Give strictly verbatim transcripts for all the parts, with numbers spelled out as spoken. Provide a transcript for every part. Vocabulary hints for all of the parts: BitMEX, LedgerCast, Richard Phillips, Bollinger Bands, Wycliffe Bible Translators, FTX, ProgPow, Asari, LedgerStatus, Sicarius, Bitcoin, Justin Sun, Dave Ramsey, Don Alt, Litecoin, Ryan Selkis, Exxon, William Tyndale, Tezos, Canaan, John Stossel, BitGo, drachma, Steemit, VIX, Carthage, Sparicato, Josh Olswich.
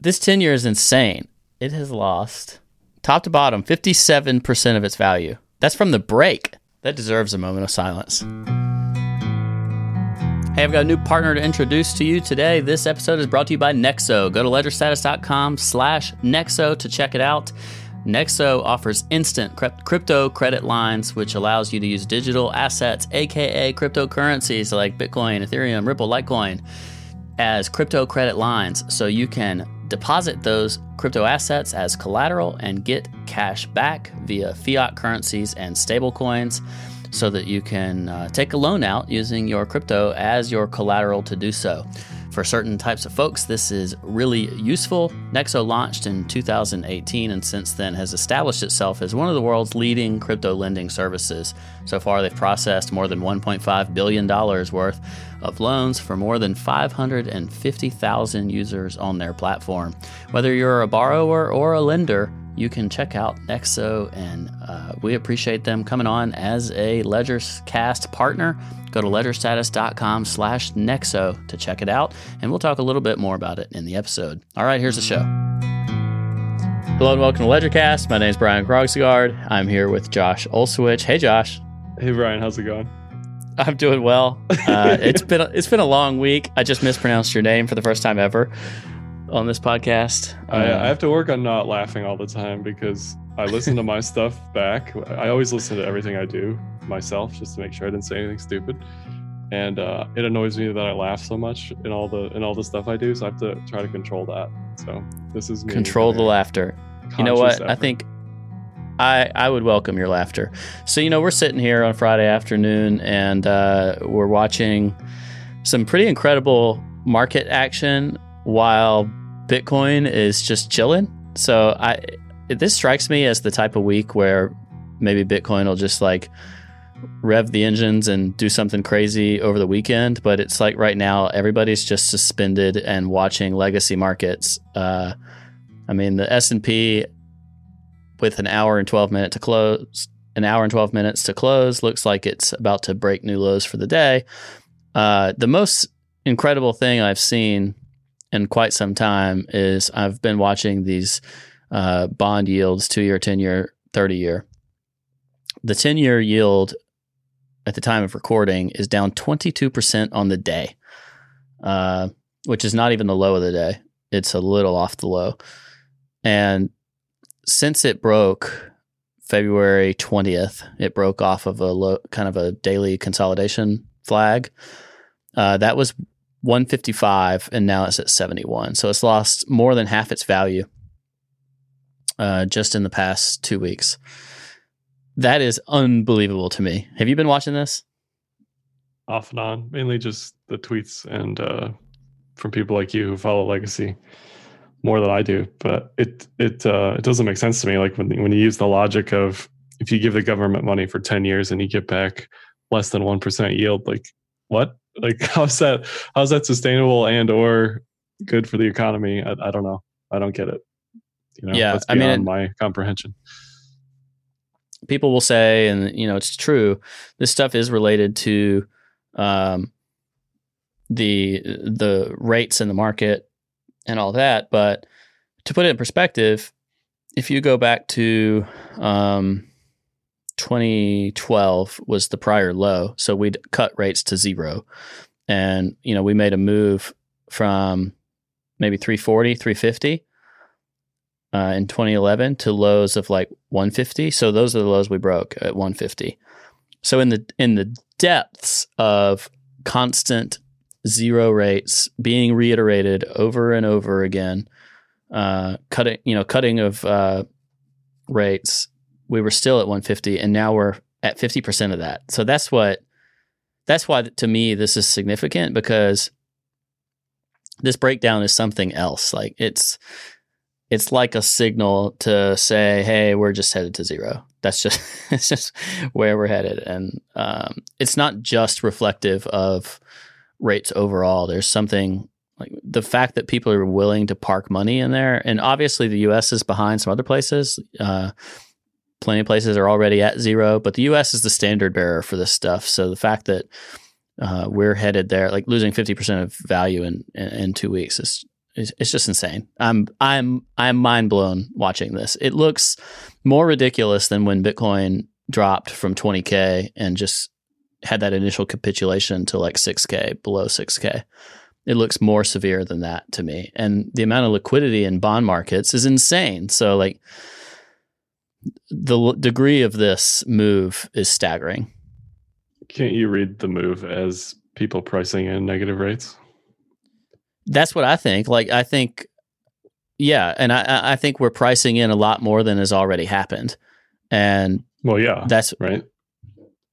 this ten-year is insane. It has lost, top to bottom, fifty-seven percent of its value. That's from the break. That deserves a moment of silence. Hey, I've got a new partner to introduce to you today. This episode is brought to you by Nexo. Go to ledgerstatus dot com slash Nexo to check it out. Nexo offers instant crypto credit lines, which allows you to use digital assets, aka cryptocurrencies like Bitcoin, Ethereum, Ripple, Litecoin, as crypto credit lines, so you can deposit those crypto assets as collateral and get cash back via fiat currencies and stablecoins, so that you can uh, take a loan out using your crypto as your collateral to do so. For certain types of folks, this is really useful. Nexo launched in two thousand eighteen and since then has established itself as one of the world's leading crypto lending services. So far, they've processed more than one point five billion dollars worth of loans for more than five hundred fifty thousand users on their platform. Whether you're a borrower or a lender, you can check out Nexo, and uh, we appreciate them coming on as a LedgerCast partner. Go to ledgerstatus dot com slash Nexo to check it out, and we'll talk a little bit more about it in the episode. All right, here's the show. Hello and welcome to LedgerCast. My name is Brian Krogsgaard. I'm here with Josh Olswich. Hey, Josh. Hey, Brian. How's it going? I'm doing well. Uh, it's been it's been a long week. I just mispronounced your name for the first time ever on this podcast. I, uh, I have to work on not laughing all the time because I listen to my stuff back. I always listen to everything I do myself just to make sure I didn't say anything stupid, and uh, it annoys me that I laugh so much in all the in all the stuff I do. So I have to try to control that. So this is me. Control the laughter. You know what? Effort. I think I I would welcome your laughter. So you know we're sitting here on Friday afternoon and uh, we're watching some pretty incredible market action while Bitcoin is just chilling. So I, this strikes me as the type of week where maybe Bitcoin will just like rev the engines and do something crazy over the weekend. But it's like right now, everybody's just suspended and watching legacy markets. Uh, I mean, the S and P with an hour and twelve minute to close, an hour and twelve minutes to close, looks like it's about to break new lows for the day. Uh, the most incredible thing I've seen in quite some time is I've been watching these uh, bond yields, two-year, ten-year, thirty-year. The ten-year yield at the time of recording is down twenty-two percent on the day, uh, which is not even the low of the day. It's a little off the low. And since it broke February twentieth, it broke off of a low, kind of a daily consolidation flag. Uh, that was one fifty-five, and now it's at seventy-one. So it's lost more than half its value uh, just in the past two weeks. That is unbelievable to me. Have you been watching this? Off and on, mainly just the tweets and uh, from people like you who follow legacy more than I do. But it it uh, it doesn't make sense to me. Like when when you use the logic of if you give the government money for ten years and you get back less than one percent yield, like what? Like how's that how's that sustainable and or good for the economy? I, I don't know. I don't get it. You know, yeah, that's beyond I mean, my comprehension. People will say, and you know, it's true, this stuff is related to um, the the rates in the market and all that. But to put it in perspective, if you go back to um, twenty twelve was the prior low. So we'd cut rates to zero. And, you know, we made a move from maybe three forty, three fifty uh, in twenty eleven to lows of like one fifty. So those are the lows we broke at one fifty. So in the, in the depths of constant zero rates being reiterated over and over again, uh, cutting, you know, cutting of uh, rates, we were still at one fifty, and now we're at fifty percent of that. So that's what, that's why to me this is significant, because this breakdown is something else. Like it's, it's like a signal to say, hey, we're just headed to zero. That's just, it's just where we're headed. And um, it's not just reflective of rates overall. There's something like the fact that people are willing to park money in there. And obviously the U S is behind some other places. Uh, Plenty of places are already at zero, but the U S is the standard bearer for this stuff. So the fact that uh, we're headed there, like losing fifty percent of value in, in, in two weeks is it's, it's just insane. I'm I'm I'm mind blown watching this. It looks more ridiculous than when Bitcoin dropped from twenty K and just had that initial capitulation to like six K, below six K. It looks more severe than that to me. And the amount of liquidity in bond markets is insane. So like the l- degree of this move is staggering. Can't you read the move as people pricing in negative rates? That's what I think. Like, I think, yeah. And I, I think we're pricing in a lot more than has already happened. And well, yeah, that's right.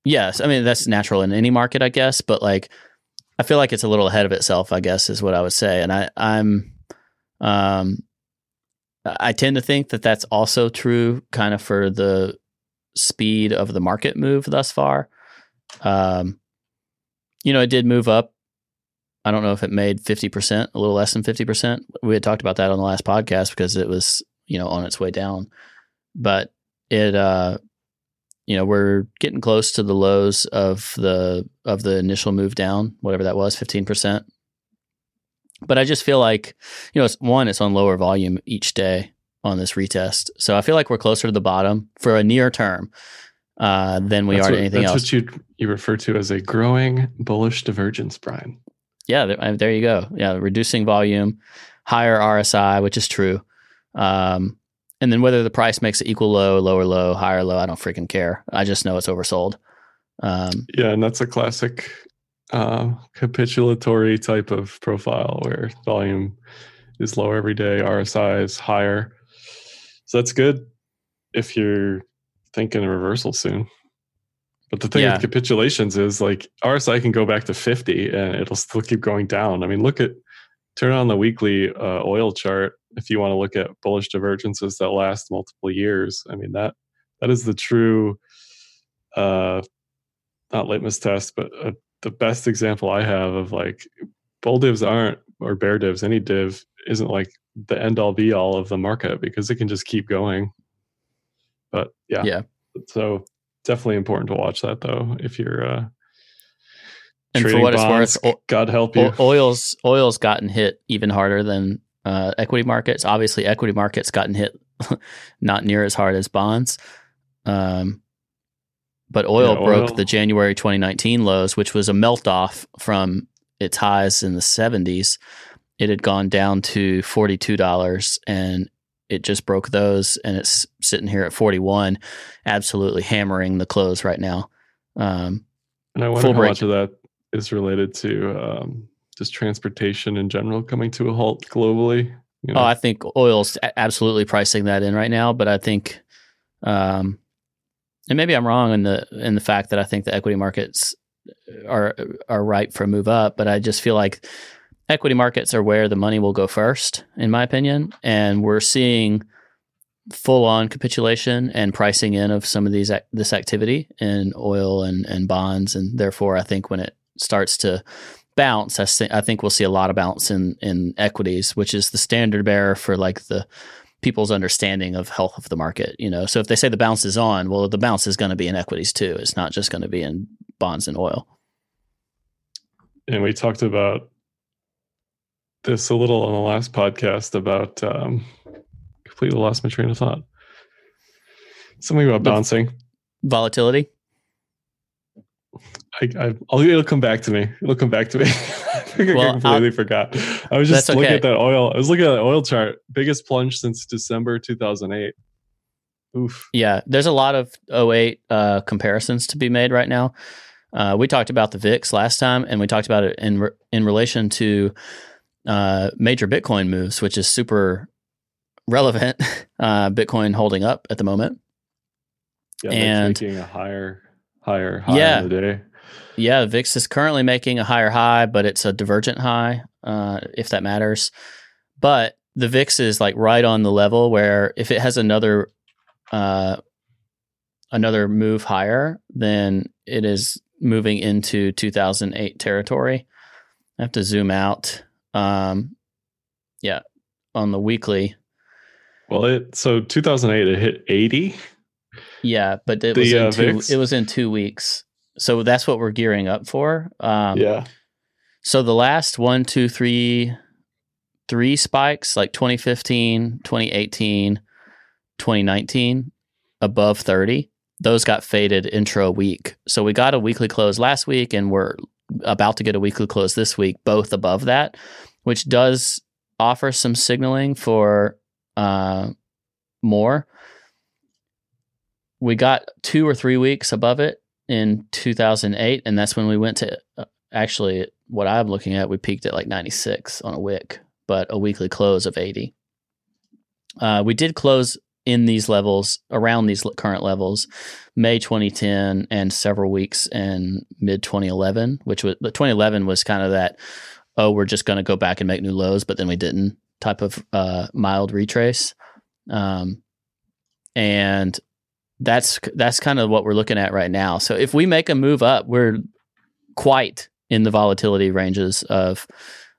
Yes. I mean, that's natural in any market, I guess. But like, I feel like it's a little ahead of itself, I guess, is what I would say. And I, I'm, um, I tend to think that that's also true kind of for the speed of the market move thus far. Um, you know, it did move up. I don't know if it made fifty percent, a little less than fifty percent. We had talked about that on the last podcast because it was, you know, on its way down. But it, uh, you know, we're getting close to the lows of the of the initial move down, whatever that was, fifteen percent. But I just feel like, you know, it's, one, it's on lower volume each day on this retest. So I feel like we're closer to the bottom for a near term uh, than we that's are what, to anything that's else. That's what you you refer to as a growing bullish divergence, Brian. Yeah, there, there you go. Yeah, reducing volume, higher R S I, which is true. Um, and then whether the price makes it equal low, lower low, higher low, I don't freaking care. I just know it's oversold. Um, yeah, and that's a classic uh, capitulatory type of profile where volume is low every day, R S I is higher. So that's good if you're thinking a reversal soon. But the thing yeah. with capitulations is like R S I can go back to fifty and it'll still keep going down. I mean, look at, turn on the weekly uh, oil chart if you want to look at bullish divergences that last multiple years. I mean, that that is the true, uh, not litmus test, but uh, the best example I have of like bull divs aren't, or bear divs, any div isn't like the end all be all of the market because it can just keep going. But yeah. Yeah. So... definitely important to watch that though if you're uh and trading for what bonds, it's worth, God help you. Oil's oil's gotten hit even harder than uh equity markets. Obviously equity markets gotten hit not near as hard as bonds. Um but oil yeah, broke oil. the January twenty nineteen lows, which was a melt off from its highs in the seventies. It had gone down to forty-two dollars and it just broke those, and it's sitting here at forty-one, absolutely hammering the close right now. Um, and I wonder how break. much of that is related to um, just transportation in general coming to a halt globally. You know? Oh, I think oil's absolutely pricing that in right now, but I think, um, and maybe I'm wrong in the in the fact that I think the equity markets are are ripe for a move up, but I just feel like equity markets are where the money will go first, in my opinion, and we're seeing full-on capitulation and pricing in of some of these this activity in oil and, and bonds, and therefore I think when it starts to bounce, I, th- I think we'll see a lot of bounce in, in equities, which is the standard bearer for like the people's understanding of health of the market. You know, so if they say the bounce is on, well, the bounce is going to be in equities too. It's not just going to be in bonds and oil. And we talked about this a little on the last podcast about um completely lost my train of thought. Something about bouncing, volatility. I, I I'll, it'll come back to me. It'll come back to me. I think well, I completely I'll, forgot. I was just looking okay. at that oil. I was looking at that oil chart. Biggest plunge since December two thousand eight. Oof. Yeah, there's a lot of oh eight uh, comparisons to be made right now. Uh, we talked about the V I X last time, and we talked about it in re- in relation to. Uh, major Bitcoin moves, which is super relevant. Uh, Bitcoin holding up at the moment, yeah, and making a higher, higher high yeah, in the day. Yeah, V I X is currently making a higher high, but it's a divergent high, uh, if that matters. But the V I X is like right on the level where if it has another, uh, another move higher, then it is moving into two thousand eight territory. I have to zoom out. Um, yeah, on the weekly. Well, it so two thousand eight it hit eighty. Yeah, but it the, was in uh, two, V I X. It was in two weeks, so that's what we're gearing up for. Um, yeah. So the last one, two, three, three spikes, like twenty fifteen, twenty eighteen, twenty nineteen, above thirty. Those got faded intra week. So we got a weekly close last week, and we're about to get a weekly close this week, both above that, which does offer some signaling for uh, more. We got two or three weeks above it in two thousand eight, and that's when we went to uh, actually what I'm looking at, we peaked at like ninety-six on a wick, but a weekly close of eighty. Uh, we did close in these levels, around these current levels, May twenty ten and several weeks in mid twenty eleven, which was twenty eleven was kind of that, oh, we're just going to go back and make new lows, but then we didn't type of uh, mild retrace. Um, and that's that's kind of what we're looking at right now. So if we make a move up, we're quite in the volatility ranges of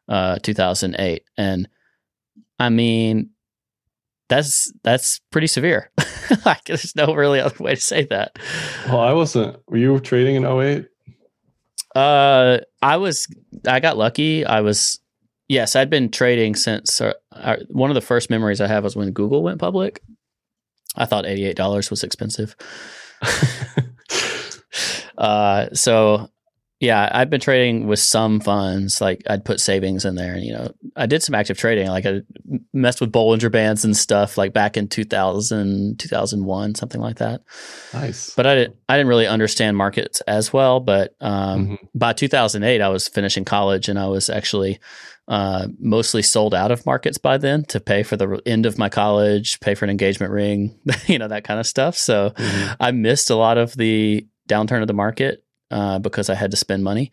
uh, two thousand eight. And I mean, that's that's pretty severe. Like, there's no really other way to say that. Well, I wasn't. Were you trading in oh eight? Uh, I was, I got lucky. I was, yes, I'd been trading since uh, I, one of the first memories I have was when Google went public. I thought eighty-eight dollars was expensive. uh, so yeah, I'd been trading with some funds. Like, I'd put savings in there, and, you know, I did some active trading. Like, I messed with Bollinger Bands and stuff, like back in two thousand, two thousand one, something like that. Nice. But I didn't, I didn't really understand markets as well. But um, mm-hmm. by two thousand eight, I was finishing college, and I was actually uh, mostly sold out of markets by then to pay for the end of my college, pay for an engagement ring, you know, that kind of stuff. So mm-hmm. I missed a lot of the downturn of the market. Uh, because I had to spend money,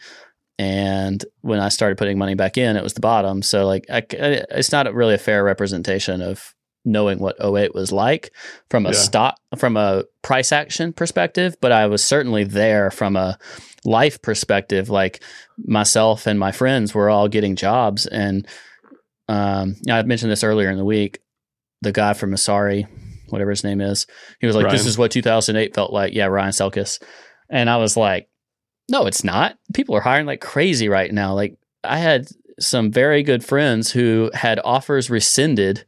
and when I started putting money back in, it was the bottom. So like, I, I, it's not really a fair representation of knowing what oh eight was like from a yeah. stock, from a price action perspective. But I was certainly there from a life perspective. Like, myself and my friends were all getting jobs, and um, I've mentioned this earlier in the week. The guy from Asari, whatever his name is, he was like, Ryan. "This is what two thousand eight felt like." Yeah, Ryan Selkis, and I was like, no, it's not. People are hiring like crazy right now. Like, I had some very good friends who had offers rescinded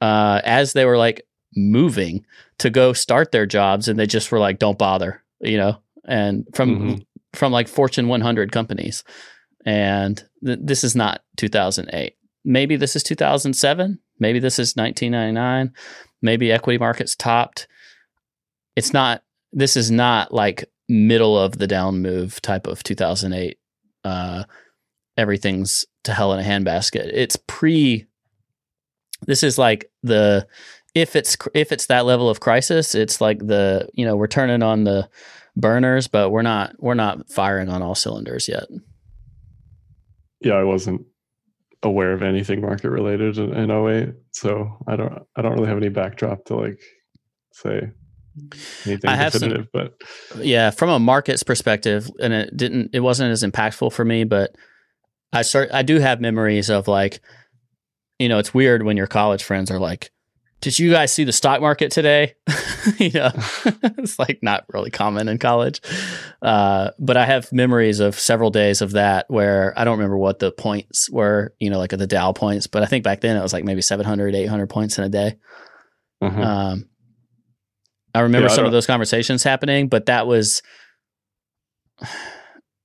uh, as they were like moving to go start their jobs, and they just were like, "Don't bother," you know. And from mm-hmm. from like Fortune one hundred companies, and th- this is not two thousand eight. Maybe this is two thousand seven. Maybe this is nineteen ninety-nine. Maybe equity markets topped. It's not. This is not like middle of the down move type of two thousand eight, uh, everything's to hell in a handbasket. It's pre, this is like the, if it's, if it's that level of crisis, it's like the, you know, we're turning on the burners, but we're not, we're not firing on all cylinders yet. Yeah. I wasn't aware of anything market related in, in oh eight. So I don't, I don't really have any backdrop to like say anything I have definitive, some, but yeah, from a markets perspective, and it didn't, it wasn't as impactful for me, but I start, I do have memories of like, you know, it's weird when your college friends are like, "Did you guys see the stock market today?" You know, it's like not really common in college. Uh, but I have memories of several days of that where I don't remember what the points were, you know, like the Dow points, but I think back then it was like maybe seven hundred, eight hundred points in a day. Mm-hmm. Um, I remember yeah, some I of those conversations happening, but that was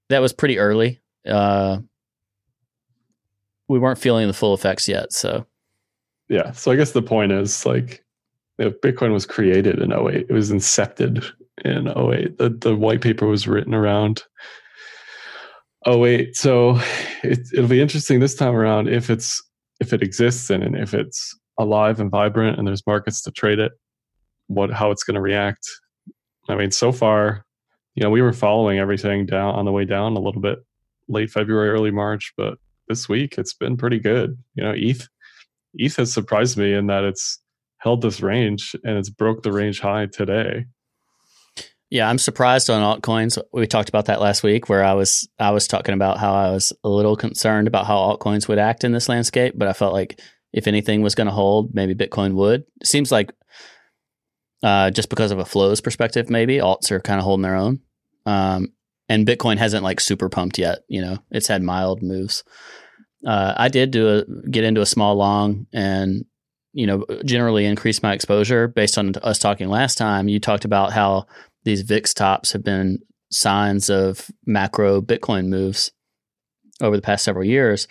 that was pretty early. Uh, we weren't feeling the full effects yet, so yeah. So I guess the point is, like, if Bitcoin was created in oh eight, it was incepted in oh eight. The, the white paper was written around oh eight. So it, it'll be interesting this time around if it's if it exists and, and if it's alive and vibrant and there's markets to trade it. What how it's going to react. I mean, so far, you know, we were following everything down on the way down a little bit, late February, early March, but this week it's been pretty good. You know, E T H, E T H has surprised me in that it's held this range and it's broke the range high today. Yeah, I'm surprised on altcoins. We talked about that last week, where I was I was talking about how I was a little concerned about how altcoins would act in this landscape, but I felt like if anything was going to hold, maybe Bitcoin would. It seems like. Uh, just because of a flows perspective, maybe alts are kind of holding their own. Um, and Bitcoin hasn't like super pumped yet. You know, it's had mild moves. Uh, I did do a get into a small long and, you know, generally increase my exposure based on us talking last time. You talked about how these V I X tops have been signs of macro Bitcoin moves over the past several years.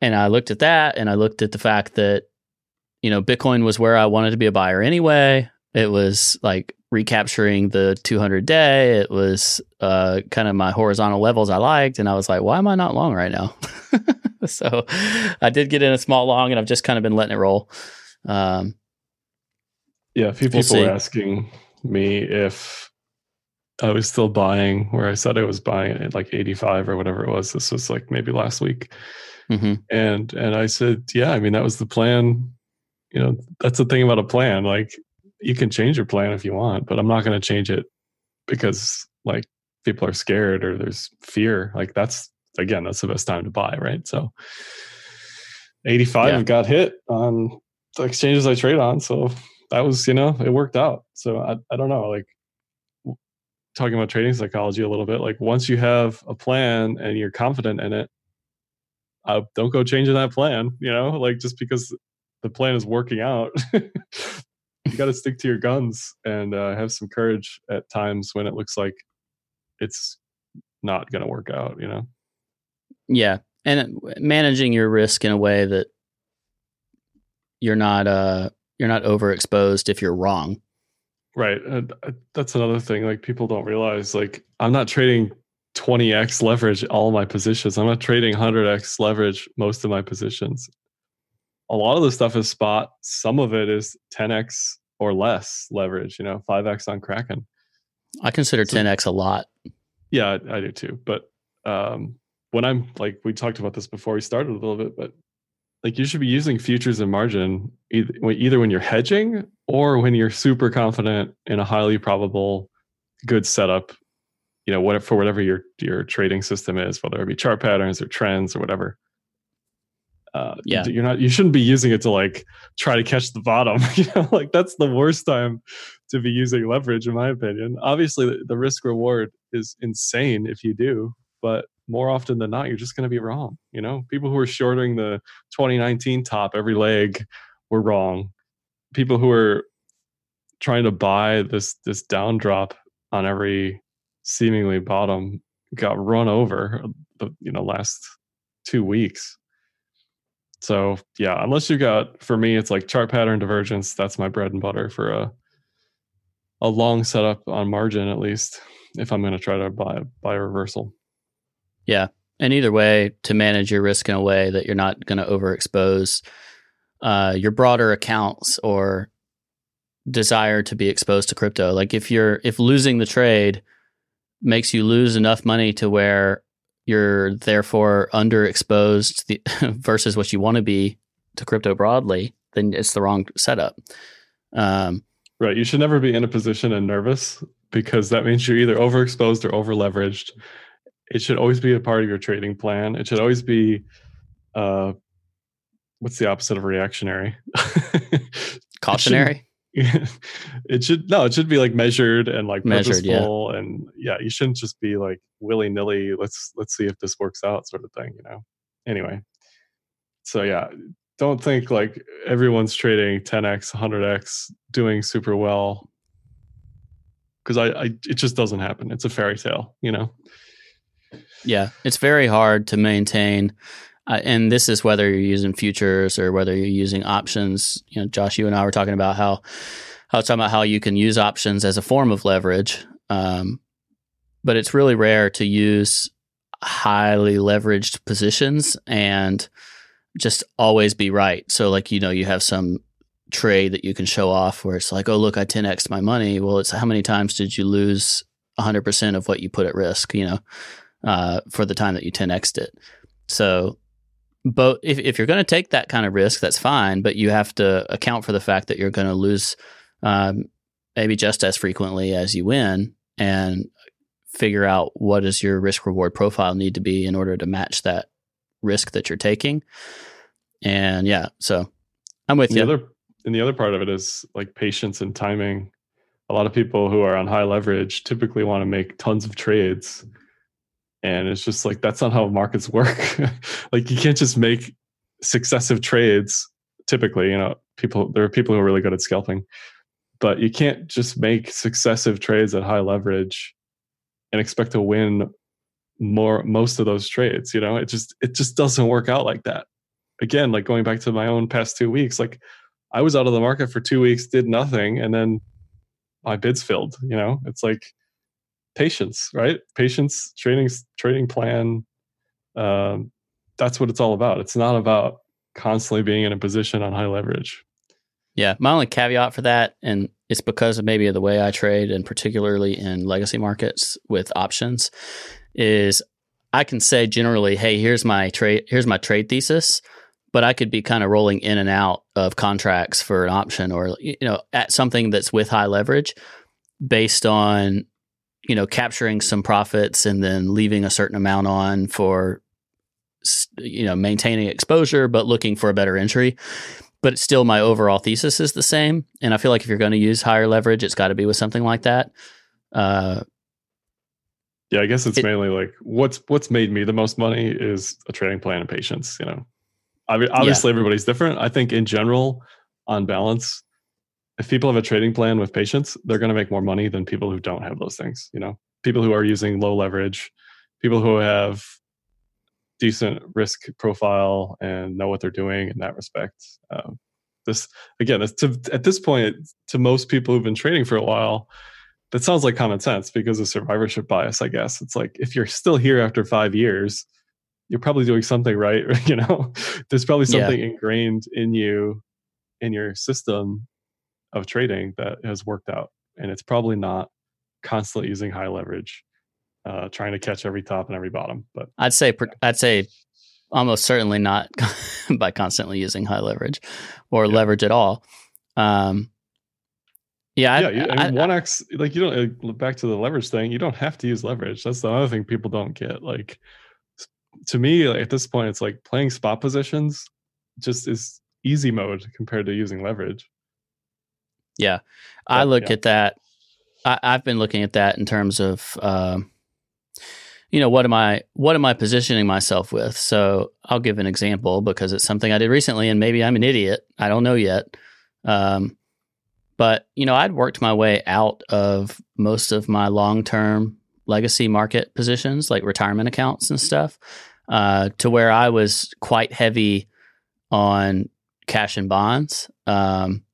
And I looked at that and I looked at the fact that, you know, Bitcoin was where I wanted to be a buyer anyway. It was like recapturing the two hundred day. It was uh, kind of my horizontal levels I liked. And I was like, why am I not long right now? So I did get in a small long and I've just kind of been letting it roll. Um, yeah, a few we'll people see. were asking me if I was still buying where I said I was buying at like eighty-five or whatever it was. This was like maybe last week. Mm-hmm. And and I said, yeah, I mean, that was the plan. You know, that's the thing about a plan. Like, you can change your plan if you want, but I'm not going to change it because like people are scared or there's fear. Like that's, again, that's the best time to buy, right? So eighty-five yeah. got hit on the exchanges I trade on. So that was, you know, it worked out. So I, I don't know, like talking about trading psychology a little bit, like once you have a plan and you're confident in it, uh, don't go changing that plan, you know, like just because the plan is working out. You got to stick to your guns and uh, have some courage at times when it looks like it's not going to work out, you know? Yeah. And managing your risk in a way that you're not, uh, you're not overexposed if you're wrong. Right. Uh, that's another thing. Like people don't realize, like I'm not trading twenty X leverage all my positions. I'm not trading one hundred X leverage most of my positions. A lot of the stuff is spot. Some of it is ten X or less leverage, you know, five X on Kraken. I consider so, ten X a lot. Yeah, I, I do too. But um, when I'm like, we talked about this before we started a little bit, but like you should be using futures and margin either, either when you're hedging or when you're super confident in a highly probable good setup, you know, whatever, for whatever your, your trading system is, whether it be chart patterns or trends or whatever. Uh, yeah, you're not. You shouldn't be using it to like try to catch the bottom. You know, like that's the worst time to be using leverage, in my opinion. Obviously, the, the risk reward is insane if you do, but more often than not, you're just going to be wrong. You know, people who are shorting the twenty nineteen top every leg were wrong. People who are trying to buy this this down drop on every seemingly bottom got run over the you know last two weeks. So yeah, unless you got, for me, it's like chart pattern divergence. That's my bread and butter for a a long setup on margin, at least, if I'm going to try to buy, buy a reversal. Yeah. And either way, to manage your risk in a way that you're not going to overexpose uh, your broader accounts or desire to be exposed to crypto. Like if you're, if losing the trade makes you lose enough money to where you're therefore underexposed the, versus what you want to be to crypto broadly, then it's the wrong setup. Um, right. You should never be in a position and nervous because that means you're either overexposed or overleveraged. It should always be a part of your trading plan. It should always be, uh, what's the opposite of reactionary? Cautionary? It should, it should, no, it should be like measured and like measured, purposeful. Yeah. And yeah, you shouldn't just be like, willy-nilly, let's let's see if this works out sort of thing, you know. Anyway, so yeah, don't think like everyone's trading ten X, one hundred X, doing super well, because I, I it just doesn't happen. It's a fairy tale, you know. Yeah, it's very hard to maintain, uh, and this is whether you're using futures or whether you're using options. You know, Josh, you and I were talking about how I was talking about how you can use options as a form of leverage. Um, But it's really rare to use highly leveraged positions and just always be right. So like, you know, you have some trade that you can show off where it's like, oh, look, I ten X'd my money. Well, it's how many times did you lose one hundred percent of what you put at risk, you know, uh, for the time that you ten X'd it. So both, if, if you're going to take that kind of risk, that's fine. But you have to account for the fact that you're going to lose um, maybe just as frequently as you win. And figure out what does your risk reward profile need to be in order to match that risk that you're taking. And yeah, so I'm with and you. The other, and the other part of it is like patience and timing. A lot of people who are on high leverage typically want to make tons of trades And it's just like, that's not how markets work. Like, you can't just make successive trades. Typically, you know, people, there are people who are really good at scalping, but you can't just make successive trades at high leverage and expect to win more, most of those trades. You know, it just, it just doesn't work out like that. Again, like going back to my own past two weeks, like I was out of the market for two weeks, did nothing. And then my bids filled, you know, it's like patience, right? Patience, trading, trading plan. Um, that's what it's all about. It's not about constantly being in a position on high leverage. Yeah. My only caveat for that, and it's because of maybe the way I trade, and particularly in legacy markets with options, is I can say generally, hey, here's my trade, here's my trade thesis, but I could be kind of rolling in and out of contracts for an option, or, you know, at something that's with high leverage based on, you know, capturing some profits and then leaving a certain amount on for, you know, maintaining exposure, but looking for a better entry. But still, my overall thesis is the same. And I feel like if you're going to use higher leverage, it's got to be with something like that. Uh, yeah, I guess it's it, mainly like what's what's made me the most money is a trading plan and patience. You know, I mean, obviously yeah. everybody's different. I think in general, on balance, if people have a trading plan with patience, they're going to make more money than people who don't have those things. You know, people who are using low leverage, people who have decent risk profile and know what they're doing in that respect. Um, this again, this, to, at this point, to most people who've been trading for a while, that sounds like common sense because of survivorship bias, I guess. It's like, if you're still here after five years, you're probably doing something right. You know, there's probably something yeah. ingrained in you, in your system of trading that has worked out. And it's probably not constantly using high leverage. Uh, trying to catch every top and every bottom, but I'd say yeah. I'd say almost certainly not by constantly using high leverage or yeah. leverage at all. Um, yeah, I, yeah. I mean, one X, like, you don't like, back to the leverage thing. You don't have to use leverage. That's the other thing people don't get. Like, to me, like, at this point, it's like playing spot positions just is easy mode compared to using leverage. Yeah, but, I look yeah. at that. I, I've been looking at that in terms of. Uh, You know, what am I what am I positioning myself with? So I'll give an example because it's something I did recently, and maybe I'm an idiot. I don't know yet. Um, but, you know, I'd worked my way out of most of my long-term legacy market positions, like retirement accounts and stuff, uh, to where I was quite heavy on cash and bonds. Um,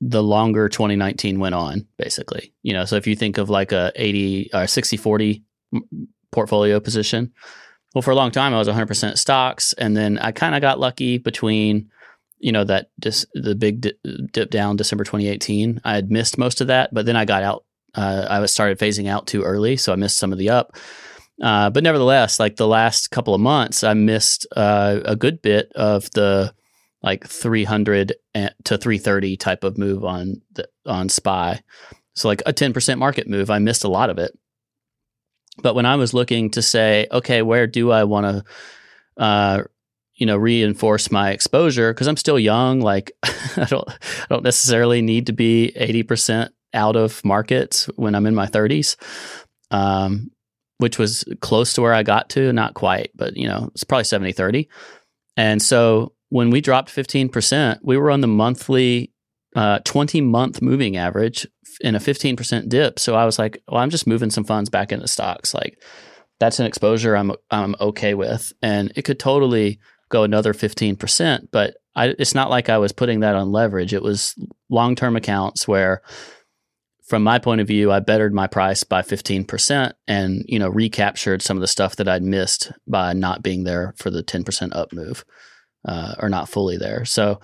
the longer twenty nineteen went on, basically. You know, so if you think of like a eighty or sixty forty portfolio position. Well, for a long time, I was one hundred percent stocks, and then I kind of got lucky between, you know, that dis- the big di- dip down December twenty eighteen. I had missed most of that, but then I got out. Uh, I was started phasing out too early, so I missed some of the up. Uh, but nevertheless, like the last couple of months, I missed uh, a good bit of the like three hundred to three thirty type of move on the, on S P Y. So like a ten percent market move, I missed a lot of it. But when I was looking to say, okay, where do I want to, uh, you know, reinforce my exposure? Because I'm still young, like I don't, I don't necessarily need to be eighty percent out of markets when I'm in my thirties, um, which was close to where I got to, not quite, but you know, it's probably seventy thirty. And so when we dropped fifteen percent, we were on the monthly uh, twenty month moving average in a fifteen percent dip. So I was like, well, I'm just moving some funds back into stocks. Like that's an exposure I'm I'm okay with. And it could totally go another fifteen percent, but I, it's not like I was putting that on leverage. It was long-term accounts where from my point of view, I bettered my price by fifteen percent and, you know, recaptured some of the stuff that I'd missed by not being there for the ten percent up move uh, or not fully there. So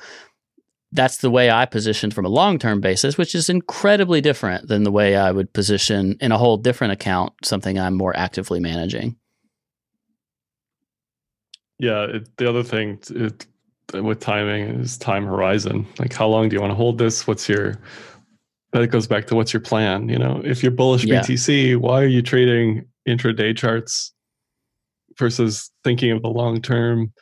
that's the way I positioned from a long-term basis, which is incredibly different than the way I would position in a whole different account, something I'm more actively managing. Yeah. It, the other thing it, with timing is time horizon. Like how long do you want to hold this? What's your, that goes back to what's your plan? You know, if you're bullish yeah. B T C, why are you trading intraday charts versus thinking of the long-term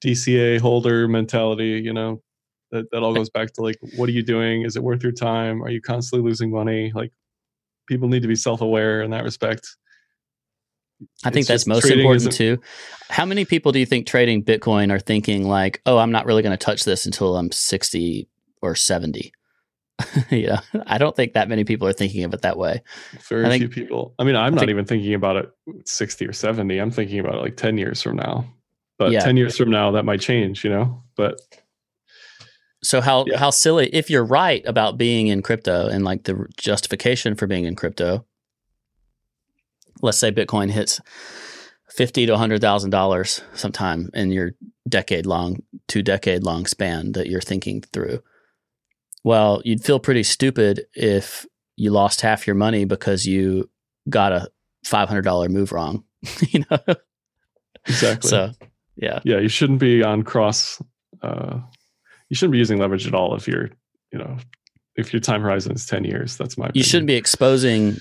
D C A holder mentality, you know? That, that all goes back to like, what are you doing? Is it worth your time? Are you constantly losing money? Like people need to be self-aware in that respect. I think that's most important too. How many people do you think trading Bitcoin are thinking like, oh, I'm not really going to touch this until I'm sixty or seventy? You know, I don't think that many people are thinking of it that way. Very I think, few people. I mean, I'm I not think, even thinking about it sixty or seventy. I'm thinking about it like ten years from now. But yeah. ten years from now, that might change, you know? But So how, yeah. how silly, if you're right about being in crypto and like the justification for being in crypto, let's say Bitcoin hits fifty to one hundred thousand dollars sometime in your decade-long, two-decade-long span that you're thinking through. Well, you'd feel pretty stupid if you lost half your money because you got a five hundred dollars move wrong, you know? Exactly. So, yeah. Yeah, you shouldn't be on cross, uh, you shouldn't be using leverage at all if you're, you know, if your time horizon is ten years, that's my opinion. You shouldn't be exposing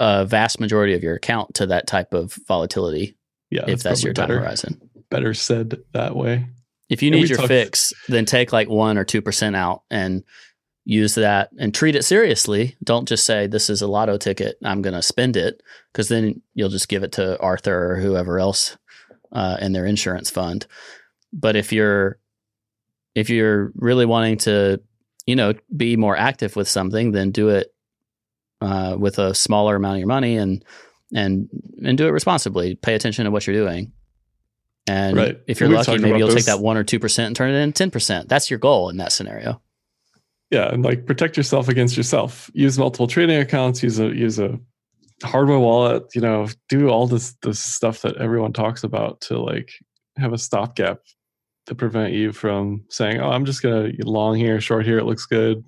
a vast majority of your account to that type of volatility. Yeah, if that's, that's your time better, horizon. Better said that way. If you and need your talked, fix, then take like one or two percent out and use that and treat it seriously. Don't just say, this is a lotto ticket, I'm going to spend it, because then you'll just give it to Arthur or whoever else uh, in their insurance fund. But if you're, if you're really wanting to, you know, be more active with something, then do it uh, with a smaller amount of your money and, and, and do it responsibly. Pay attention to what you're doing. And right. if you're lucky, maybe you'll this. take that one or two percent and turn it into ten percent. That's your goal in that scenario. Yeah. And like protect yourself against yourself. Use multiple trading accounts, use a, use a hardware wallet, you know, do all this, this stuff that everyone talks about to like have a stopgap to prevent you from saying, oh, I'm just going to long here, short here. It looks good.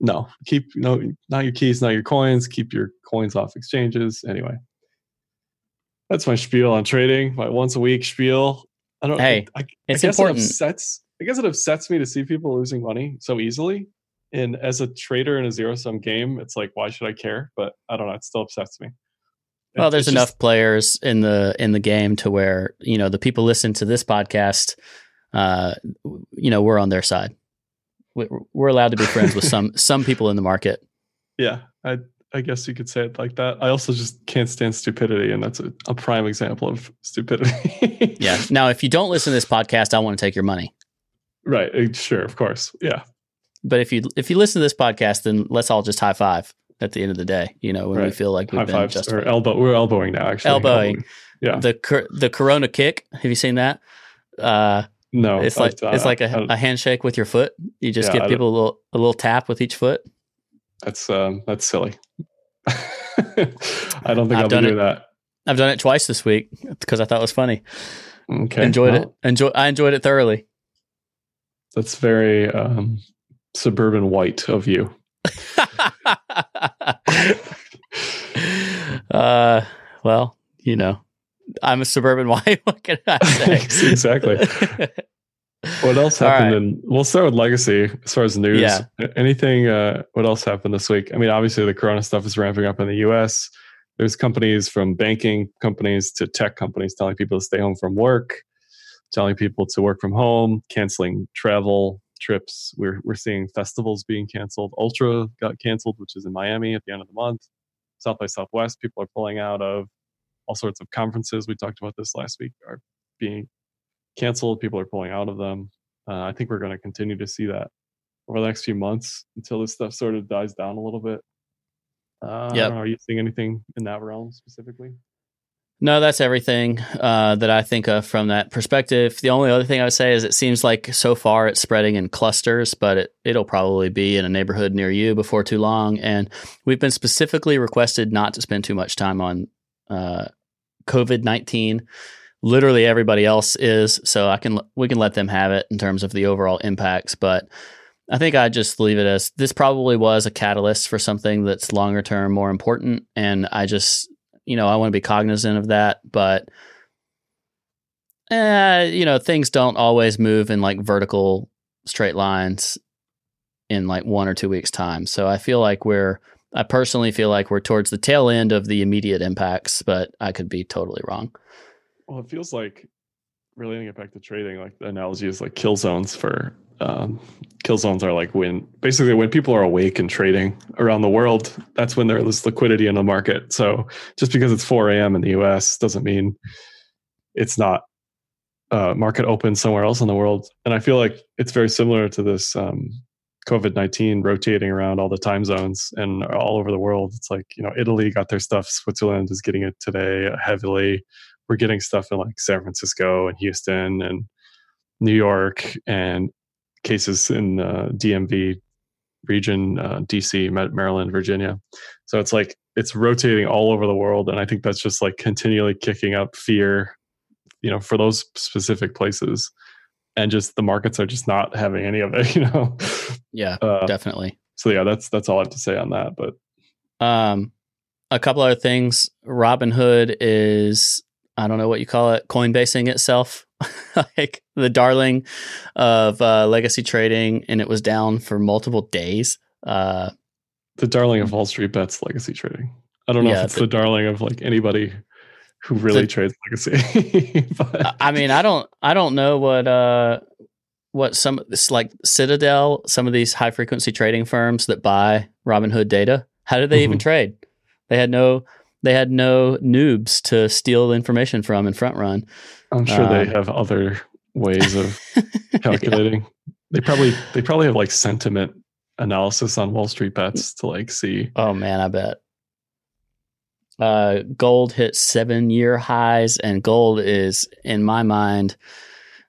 No, keep, no, not your keys, not your coins. Keep your coins off exchanges. Anyway. That's my spiel on trading, my once a week spiel. I don't. Hey, I, I, it's I guess important. It upsets, I guess it upsets me to see people losing money so easily. And as a trader in a zero sum game, it's like, why should I care? But I don't know. It still upsets me. Well, it's, there's it's enough just, players in the in the game to where, you know, the people listen to this podcast. Uh, you know, we're on their side. We're, we're allowed to be friends with some some people in the market. Yeah. I, I guess you could say it like that. I also just can't stand stupidity, and that's a, a prime example of stupidity. Yeah. Now, if you don't listen to this podcast, I want to take your money. Right. Sure. Of course. Yeah. But if you if you listen to this podcast, then let's all just high five at the end of the day. You know, when right. we feel like we've high been fives justified. Or elbow. We're elbowing now. Actually, elbowing. Yeah. The cor- the Corona kick. Have you seen that? Uh, no. It's like I, it's like a, a handshake with your foot. You just yeah, give people a little a little tap with each foot. That's um, that's silly. I don't think I'll do that. I've done it twice this week because I thought it was funny. Okay, enjoyed well, it. Enjoy. I enjoyed it thoroughly. That's very um, suburban white of you. uh, well, you know, I'm a suburban white. What can I say? Exactly. What else happened? Right. In, we'll start with legacy as far as news. Yeah. Anything, uh, what else happened this week? I mean, obviously the Corona stuff is ramping up in the U S. There's companies from banking companies to tech companies telling people to stay home from work, telling people to work from home, canceling travel trips. We're we're seeing festivals being canceled. Ultra got canceled, which is in Miami at the end of the month. South by Southwest, people are pulling out of all sorts of conferences. We talked about this last week, are being canceled. People are pulling out of them. Uh, I think we're going to continue to see that over the next few months until this stuff sort of dies down a little bit. Uh, yep. I don't know, are you seeing anything in that realm specifically? No, that's everything uh, that I think of from that perspective. The only other thing I would say is it seems like so far it's spreading in clusters, but it, it'll probably be in a neighborhood near you before too long. And we've been specifically requested not to spend too much time on uh, COVID nineteen. Literally everybody else is, so I can we can let them have it in terms of the overall impacts. But I think I just leave it as this probably was a catalyst for something that's longer term, more important. And I just, you know, I want to be cognizant of that. But, eh, you know, things don't always move in like vertical straight lines in like one or two weeks time. So I feel like we're, I personally feel like we're towards the tail end of the immediate impacts, but I could be totally wrong. Well, it feels like, relating it back to trading, like the analogy is like kill zones for um, kill zones are like when basically when people are awake and trading around the world, that's when there is liquidity in the market. So just because it's four a.m. in the U S doesn't mean it's not uh, market open somewhere else in the world. And I feel like it's very similar to this um, covid nineteen rotating around all the time zones and all over the world. It's like, you know, Italy got their stuff. Switzerland is getting it today heavily. We're getting stuff in like San Francisco and Houston and New York and cases in the uh, D M V region, uh, D C, Maryland, Virginia. So it's like, it's rotating all over the world. And I think that's just like continually kicking up fear, you know, for those specific places. And just the markets are just not having any of it, you know? Yeah, uh, definitely. So yeah, that's, that's all I have to say on that. But um, a couple other things. Robinhood is, I don't know what you call it, Coinbasing itself, like the darling of uh, legacy trading, and it was down for multiple days. Uh, the darling of Wall Street Bets, legacy trading. I don't know yeah, if it's the, the darling of like anybody who really the, trades legacy. But. I mean, I don't, I don't know what, uh, what some it's like Citadel, some of these high frequency trading firms that buy Robinhood data. How did they mm-hmm. even trade? They had no. They had no noobs to steal information from and front run. I'm sure um, they have other ways of calculating. Yeah. They probably they probably have like sentiment analysis on Wall Street Bets to like see. Oh man, I bet. Uh, gold hit seven year highs, and gold is, in my mind,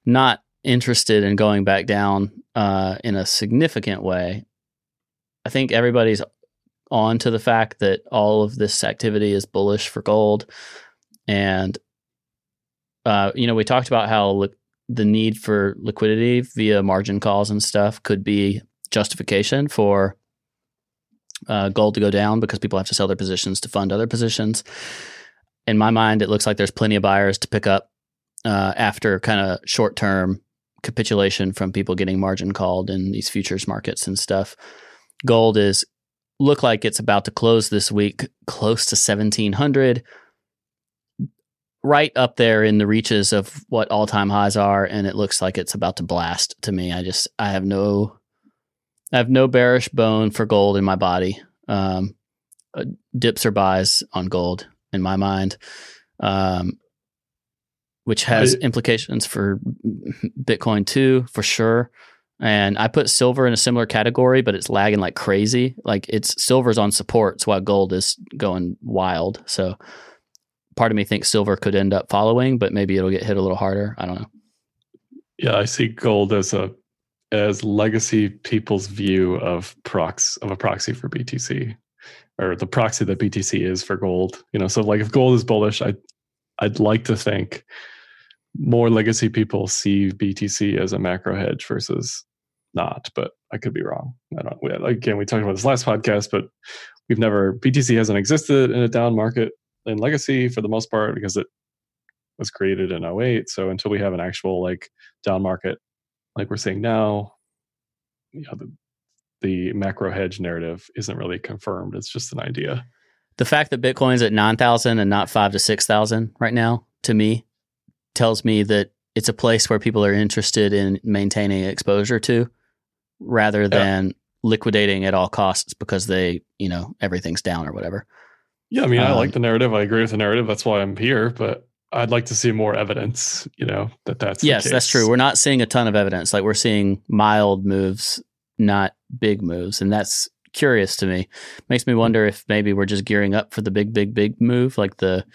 not interested in going back down uh, in a significant way. I think everybody's on to the fact that all of this activity is bullish for gold. And, uh, you know, we talked about how li- the need for liquidity via margin calls and stuff could be justification for uh, gold to go down because people have to sell their positions to fund other positions. In my mind, it looks like there's plenty of buyers to pick up uh, after kind of short-term capitulation from people getting margin called in these futures markets and stuff. Gold is look like it's about to close this week close to seventeen hundred, right up there in the reaches of what all-time highs are, and it looks like it's about to blast to me. I just I have no I have no bearish bone for gold in my body. Um, dips or buys on gold in my mind, um, which has I, implications for Bitcoin too, for sure. And I put silver in a similar category, but it's lagging like crazy. Like it's silver's on supports while gold is going wild. So part of me thinks silver could end up following, but maybe it'll get hit a little harder. I don't know. Yeah, I see gold as a as legacy people's view of prox of a proxy for B T C, or the proxy that B T C is for gold. You know, so like if gold is bullish, I I'd like to think more legacy people see B T C as a macro hedge versus not, but I could be wrong. I don't. We, again, we talked about this last podcast, but we've never B T C hasn't existed in a down market in legacy for the most part because it was created in oh eight. So until we have an actual like down market, like we're seeing now, you know, the the macro hedge narrative isn't really confirmed. It's just an idea. The fact that Bitcoin's at nine thousand and not five to six thousand right now, to me, tells me that it's a place where people are interested in maintaining exposure to, rather than yeah. liquidating at all costs because they, you know, everything's down or whatever. Yeah, I mean, um, I like the narrative. I agree with the narrative. That's why I'm here, but I'd like to see more evidence, you know, that that's yes, the case. That's true. We're not seeing a ton of evidence. Like we're seeing mild moves, not big moves. And that's curious to me. Makes me wonder if maybe we're just gearing up for the big, big, big move, like the,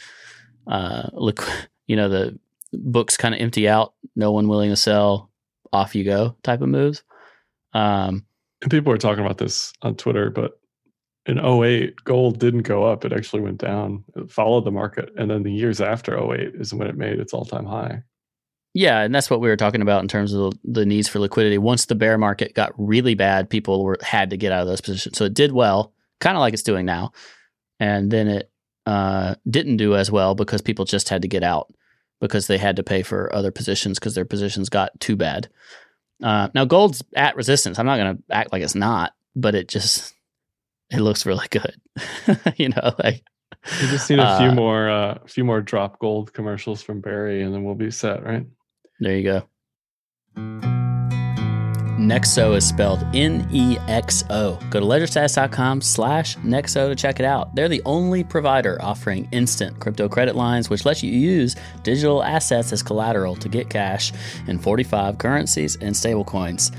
uh, liqu- you know, the, books kind of empty out, no one willing to sell, off you go type of moves. Um, and people are talking about this on Twitter, but in oh eight, gold didn't go up. It actually went down. It followed the market. And then the years after oh eight is when it made its all-time high. Yeah, and that's what we were talking about in terms of the, the needs for liquidity. Once the bear market got really bad, people were had to get out of those positions. So it did well, kind of like it's doing now. And then it uh, didn't do as well because people just had to get out, because they had to pay for other positions because their positions got too bad. Uh, now, gold's at resistance. I'm not going to act like it's not, but it just, it looks really good. You know, like. We just need a uh, few more, uh, few more drop gold commercials from Barry and then we'll be set, right? There you go. Nexo is spelled N E X O. Go to LedgerStatus.com slash Nexo to check it out. They're the only provider offering instant crypto credit lines, which lets you use digital assets as collateral to get cash in forty-five currencies and stablecoins.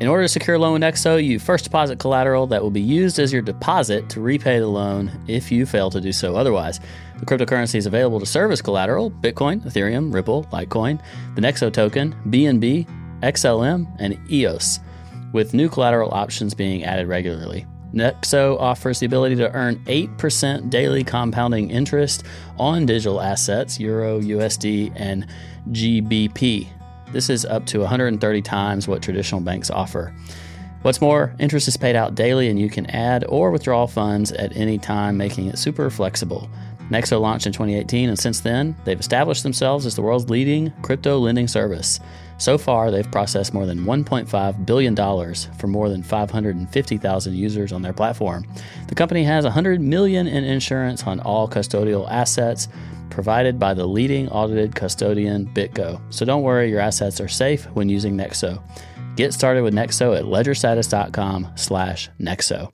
In order to secure a loan with Nexo, you first deposit collateral that will be used as your deposit to repay the loan if you fail to do so otherwise. The cryptocurrencies available to serve as collateral: Bitcoin, Ethereum, Ripple, Litecoin, the Nexo token, B N B, X L M, and E O S, with new collateral options being added regularly. Nexo offers the ability to earn eight percent daily compounding interest on digital assets, Euro, U S D, and G B P. This is up to one hundred thirty times what traditional banks offer. What's more, interest is paid out daily and you can add or withdraw funds at any time, making it super flexible. Nexo launched in twenty eighteen, and since then, they've established themselves as the world's leading crypto lending service. So far, they've processed more than one point five billion dollars for more than five hundred fifty thousand users on their platform. The company has one hundred million dollars in insurance on all custodial assets, provided by the leading audited custodian, BitGo. So don't worry, your assets are safe when using Nexo. Get started with Nexo at LedgerStatus.com slash Nexo.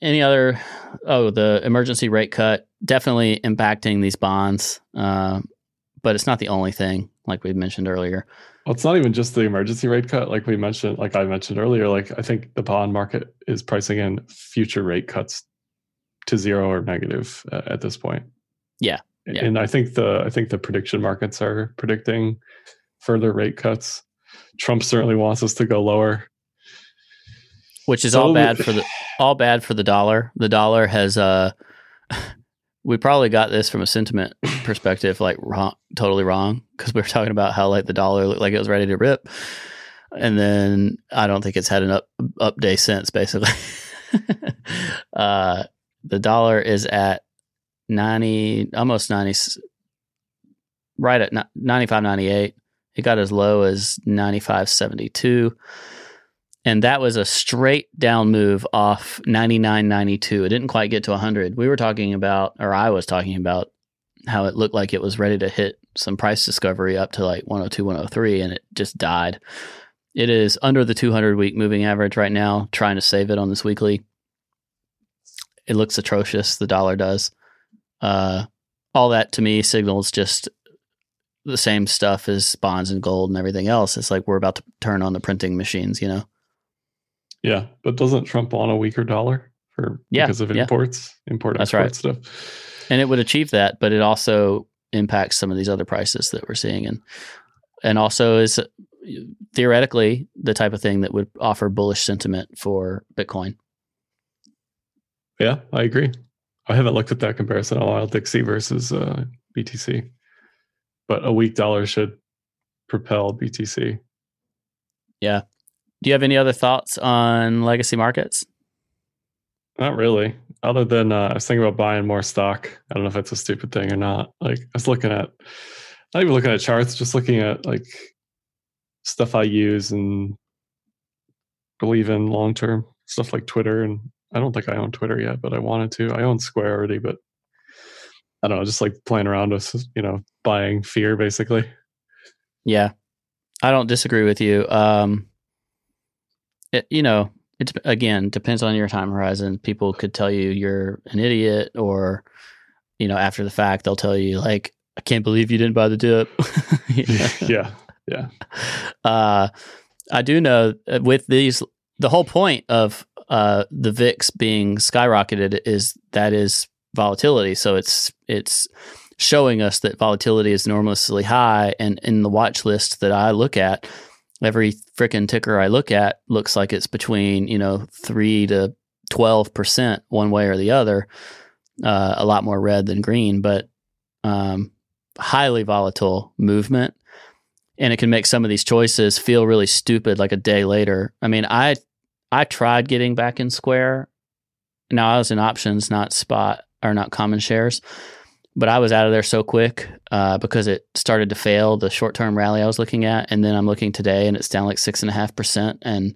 Any other, oh, the emergency rate cut, definitely impacting these bonds, uh, but it's not the only thing. Like we mentioned earlier, well, it's not even just the emergency rate cut. Like we mentioned, like I mentioned earlier, like I think the bond market is pricing in future rate cuts to zero or negative uh, at this point. Yeah. yeah, and I think the I think the prediction markets are predicting further rate cuts. Trump certainly wants us to go lower, which is so, all bad for the all bad for the dollar. The dollar has uh, we probably got this from a sentiment perspective, like wrong, totally wrong, because we were talking about how like the dollar looked like it was ready to rip, and then I don't think it's had an up up day since. Basically, uh, the dollar is at ninety, almost ninety, right at ninety-five ninety-eight. It got as low as ninety-five seventy-two, and that was a straight down move off ninety-nine ninety-two. It didn't quite get to one hundred. We were talking about, or I was talking about, how it looked like it was ready to hit some price discovery up to like one oh two, one oh three, and it just died. It is under the two hundred week moving average right now, trying to save it on this weekly. It looks atrocious, the dollar does. Uh, all that to me signals just the same stuff as bonds and gold and everything else. It's like we're about to turn on the printing machines, you know? Yeah, but doesn't Trump want a weaker dollar for yeah, because of imports, yeah. import That's export right. stuff? And it would achieve that, but it also impacts some of these other prices that we're seeing, and and also is theoretically the type of thing that would offer bullish sentiment for Bitcoin. Yeah, I agree. I haven't looked at that comparison in a while, Dixie versus uh, B T C, but a weak dollar should propel B T C. Yeah. Do you have any other thoughts on legacy markets? Not really. Other than uh, I was thinking about buying more stock. I don't know if that's a stupid thing or not. Like I was looking at, not even looking at charts, just looking at like stuff I use and believe in long term, stuff like Twitter. And I don't think I own Twitter yet, but I wanted to. I own Square already, but I don't know, just like playing around with, you know, buying fear basically. Yeah. I don't disagree with you. Um, it, you know, it again depends on your time horizon. People could tell you you're an idiot, or, you know, after the fact, they'll tell you like, I can't believe you didn't buy the dip. You know? Yeah. Yeah. Uh, I do know with these, the whole point of, Uh, the V I X being skyrocketed is that is volatility. So it's it's showing us that volatility is enormously high. And in the watch list that I look at, every freaking ticker I look at looks like it's between, you know, three to twelve percent one way or the other. Uh, a lot more red than green, but um, highly volatile movement, and it can make some of these choices feel really stupid. Like a day later, I mean, I. I tried getting back in Square. Now I was in options, not spot or not common shares, but I was out of there so quick uh, because it started to fail the short-term rally I was looking at. And then I'm looking today and it's down like six and a half percent. And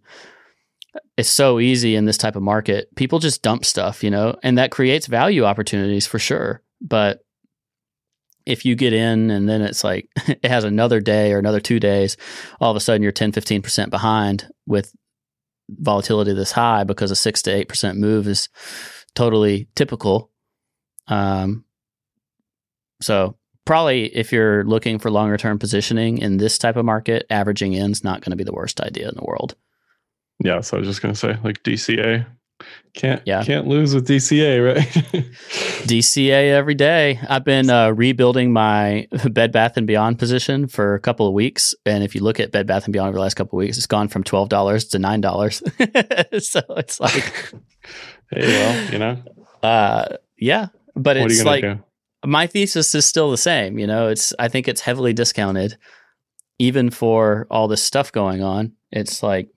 it's so easy in this type of market. People just dump stuff, you know, and that creates value opportunities for sure. But if you get in and then it's like it has another day or another two days, all of a sudden you're ten, fifteen percent behind with volatility this high because a six to eight percent move is totally typical. Um, so probably if you're looking for longer term positioning in this type of market, averaging in is not going to be the worst idea in the world. Yeah, so I was just going to say, like D C A. Can't yeah. can't lose with D C A, right? D C A every day. I've been uh, rebuilding my Bed Bath and Beyond position for a couple of weeks, and if you look at Bed Bath and Beyond over the last couple of weeks, it's gone from twelve dollars to nine dollars. So it's like, hey, well, you know, uh, yeah, but what it's like do? My thesis is still the same. You know, it's I think it's heavily discounted, even for all this stuff going on. It's like.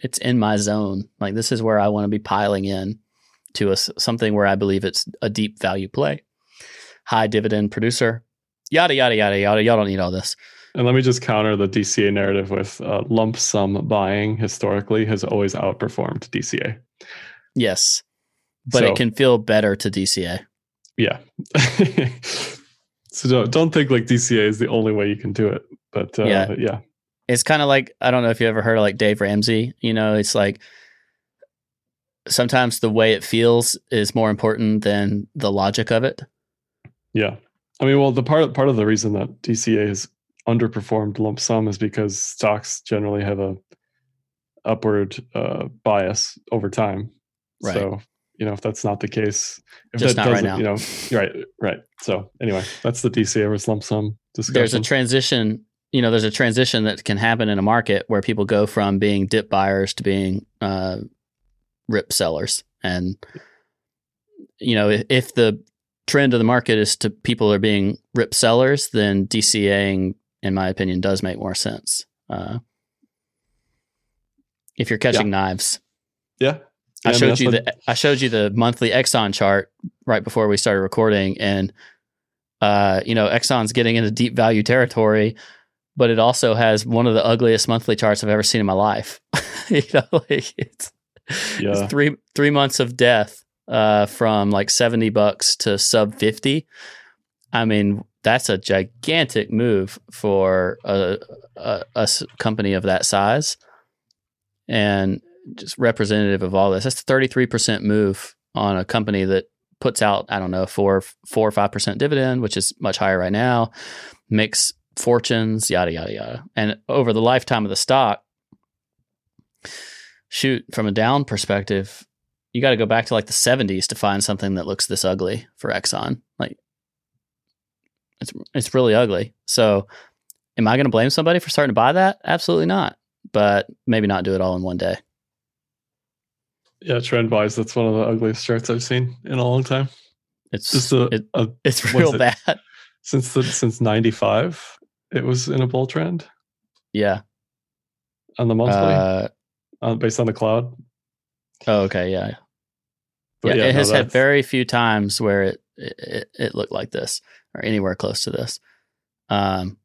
It's in my zone. Like this is where I want to be piling in to a, something where I believe it's a deep value play, high dividend producer, yada, yada, yada, yada. Y'all don't need all this. And let me just counter the D C A narrative with uh, lump sum buying historically has always outperformed D C A. Yes, but so, it can feel better to D C A. Yeah. So don't, don't think like D C A is the only way you can do it. But uh, yeah. But yeah. It's kind of like, I don't know if you ever heard of like Dave Ramsey, you know, it's like sometimes the way it feels is more important than the logic of it. Yeah. I mean, well, the part, part of the reason that D C A has underperformed lump sum is because stocks generally have a upward uh, bias over time. Right. So, you know, if that's not the case, if just that not right now. You know, right, right. So anyway, that's the D C A versus lump sum discussion. There's a transition. You know, there's a transition that can happen in a market where people go from being dip buyers to being uh, rip sellers. And, you know, if, if the trend of the market is to people are being rip sellers, then DCAing, in my opinion, does make more sense. Uh, if you're catching yeah. knives. Yeah. I showed I mean, you the I showed you the monthly Exxon chart right before we started recording. And, uh, you know, Exxon's getting into deep value territory. But it also has one of the ugliest monthly charts I've ever seen in my life. You know, like it's, yeah. it's three three months of death uh, from like seventy bucks to sub fifty. I mean, that's a gigantic move for a, a, a company of that size, and just representative of all this. That's a thirty-three percent move on a company that puts out I don't know four four or five percent dividend, which is much higher right now. Makes fortunes, yada, yada, yada. And over the lifetime of the stock, shoot, from a down perspective, you got to go back to like the seventies to find something that looks this ugly for Exxon. Like it's, it's really ugly. So am I going to blame somebody for starting to buy that? Absolutely not. But maybe not do it all in one day. Yeah. Trend wise, that's one of the ugliest charts I've seen in a long time. It's just a, it, a it's real bad. It? Since the, since ninety-five. It was in a bull trend. Yeah. On the monthly? Uh, on, based on the cloud? Oh, okay. Yeah. Yeah, yeah, it no, has that's... had very few times where it, it it looked like this or anywhere close to this. Um,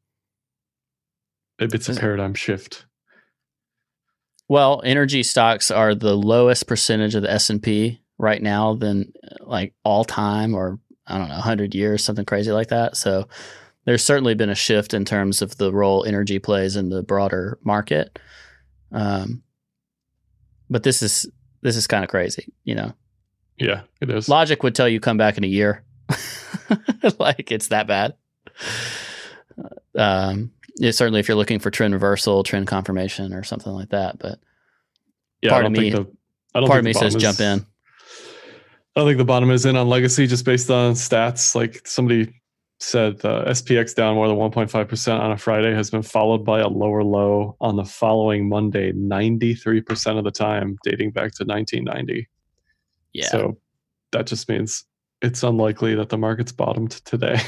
Maybe it's a paradigm shift. Well, energy stocks are the lowest percentage of the S and P right now than like all time or, I don't know, one hundred years, something crazy like that. So there's certainly been a shift in terms of the role energy plays in the broader market. Um, but this is this is kind of crazy, you know? Yeah, it is. Logic would tell you come back in a year. Like, it's that bad. Um, yeah, certainly if you're looking for trend reversal, trend confirmation, or something like that. But yeah, part of me, the, part of me says is... jump in. I don't think the bottom is in on legacy just based on stats. Like somebody said, uh, S P X down more than one point five percent on a Friday has been followed by a lower low on the following Monday, ninety-three percent of the time, dating back to nineteen ninety. Yeah. So that just means it's unlikely that the market's bottomed today.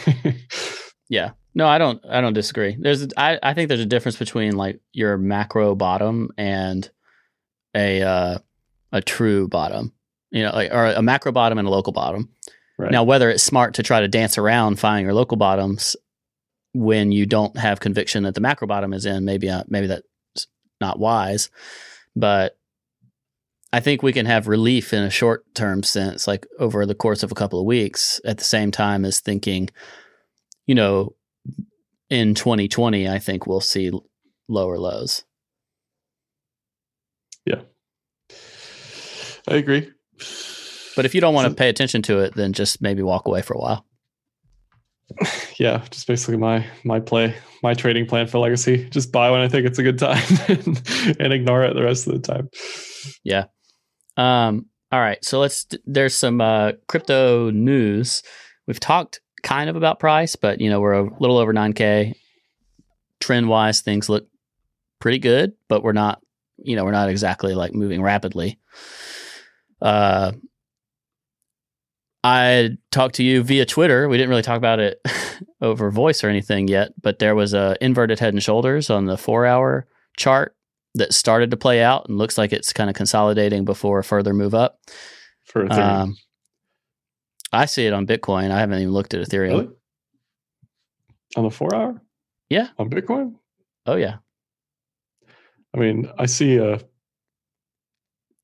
Yeah. No, I don't. I don't disagree. There's, I, I think there's a difference between like your macro bottom and a uh, a true bottom. You know, like, or a macro bottom and a local bottom. Right. Now, whether it's smart to try to dance around finding your local bottoms when you don't have conviction that the macro bottom is in, maybe uh, maybe that's not wise. But I think we can have relief in a short-term sense, like over the course of a couple of weeks, at the same time as thinking, you know, in twenty twenty, I think we'll see lower lows. Yeah, I agree. But if you don't want to pay attention to it, then just maybe walk away for a while. Yeah, just basically my my play, my trading plan for Legacy. Just buy when I think it's a good time and, and ignore it the rest of the time. Yeah. Um. All right. So let's. There's some uh, crypto news. We've talked kind of about price, but you know we're a little over nine K. Trend wise, things look pretty good, but we're not. You know, we're not exactly like moving rapidly. Uh. I talked to you via Twitter. We didn't really talk about it over voice or anything yet, but there was a inverted head and shoulders on the four-hour chart that started to play out and looks like it's kind of consolidating before a further move up. For Ethereum. Um, I see it on Bitcoin. I haven't even looked at Ethereum. Really? On the four-hour? Yeah. On Bitcoin? Oh, yeah. I mean, I see a...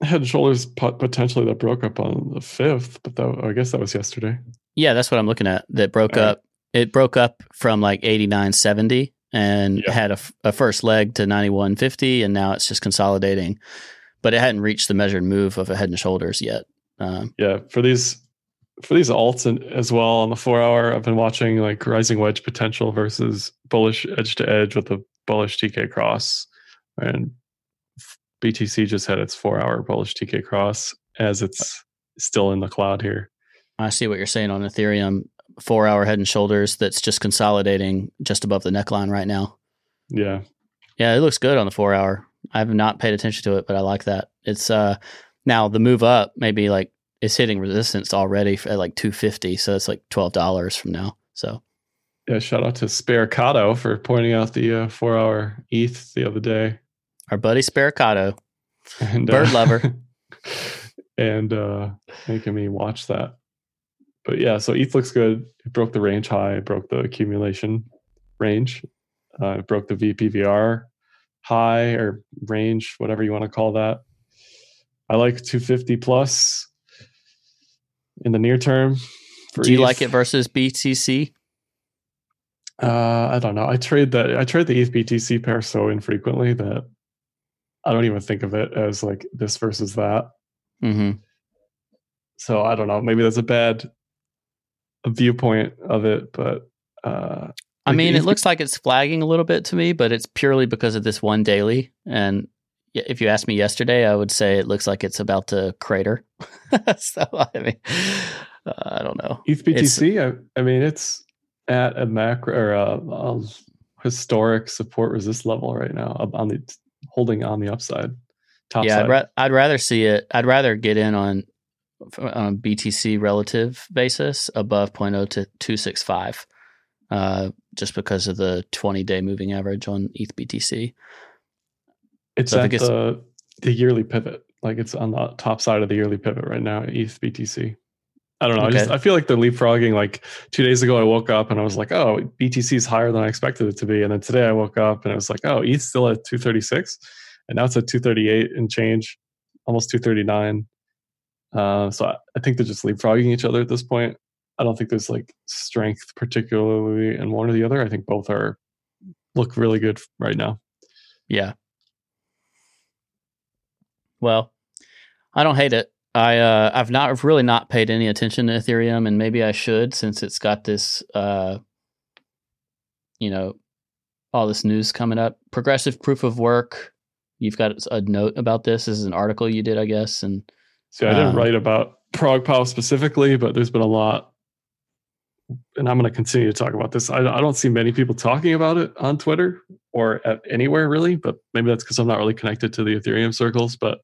Head and shoulders potentially that broke up on the fifth, but that, I guess that was yesterday. Yeah, that's what I'm looking at. That broke All up. Right. It broke up from like eighty-nine seventy and yeah. had a, a first leg to ninety-one fifty, and now it's just consolidating. But it hadn't reached the measured move of a head and shoulders yet. Um, yeah, for these for these alts and, as well on the four hour, I've been watching like rising wedge potential versus bullish edge to edge with a bullish T K cross, and B T C just had its four-hour bullish T K cross as it's still in the cloud here. I see what you're saying on Ethereum. Four-hour head and shoulders that's just consolidating just above the neckline right now. Yeah. Yeah, it looks good on the four-hour. I have not paid attention to it, but I like that. It's uh, now, the move up maybe like it's hitting resistance already at like two fifty, so it's like twelve dollars from now. So, yeah, shout out to Sparicato for pointing out the uh, four-hour E T H the other day. Our buddy Sparicato, and, bird uh, lover, and uh, making me watch that. But yeah, so E T H looks good. It broke the range high, it broke the accumulation range, uh, it broke the V P V R high or range, whatever you want to call that. I like two fifty plus in the near term. For Do you E T H. Like it versus B T C? Uh, I don't know. I trade that. I trade the E T H B T C pair so infrequently that I don't even think of it as like this versus that. Mm-hmm. So I don't know. Maybe that's a bad viewpoint of it, but uh, I mean, it looks like it's flagging a little bit to me, but it's purely because of this one daily. And if you asked me yesterday, I would say it looks like it's about to crater. So I mean, uh, I don't know. E T H B T C. I, I mean, it's at a macro or a, a historic support resist level right now on the. Holding on the upside, top yeah, side. I'd, ra- I'd rather see it. I'd rather get in on on B T C relative basis above zero point zero to two sixty-five, uh, just because of the twenty-day moving average on E T H B T C. It's so at it's, the the yearly pivot, like it's on the top side of the yearly pivot right now. E T H B T C. I don't know. Okay. I just I feel like they're leapfrogging. Like two days ago, I woke up and I was like, "Oh, B T C is higher than I expected it to be." And then today, I woke up and I was like, "Oh, E T H's still at two thirty-six," and now it's at two thirty-eight and change, almost two thirty-nine. Uh, so I, I think they're just leapfrogging each other at this point. I don't think there's like strength particularly in one or the other. I think both are look really good right now. Yeah. Well, I don't hate it. I uh, I've not I've really not paid any attention to Ethereum, and maybe I should since it's got this, uh, you know, all this news coming up. Progressive proof of work. You've got a note about this. This is an article you did, I guess. And see, I didn't um, write about ProgPow specifically, but there's been a lot, and I'm going to continue to talk about this. I, I don't see many people talking about it on Twitter or at anywhere really, but maybe that's because I'm not really connected to the Ethereum circles, but.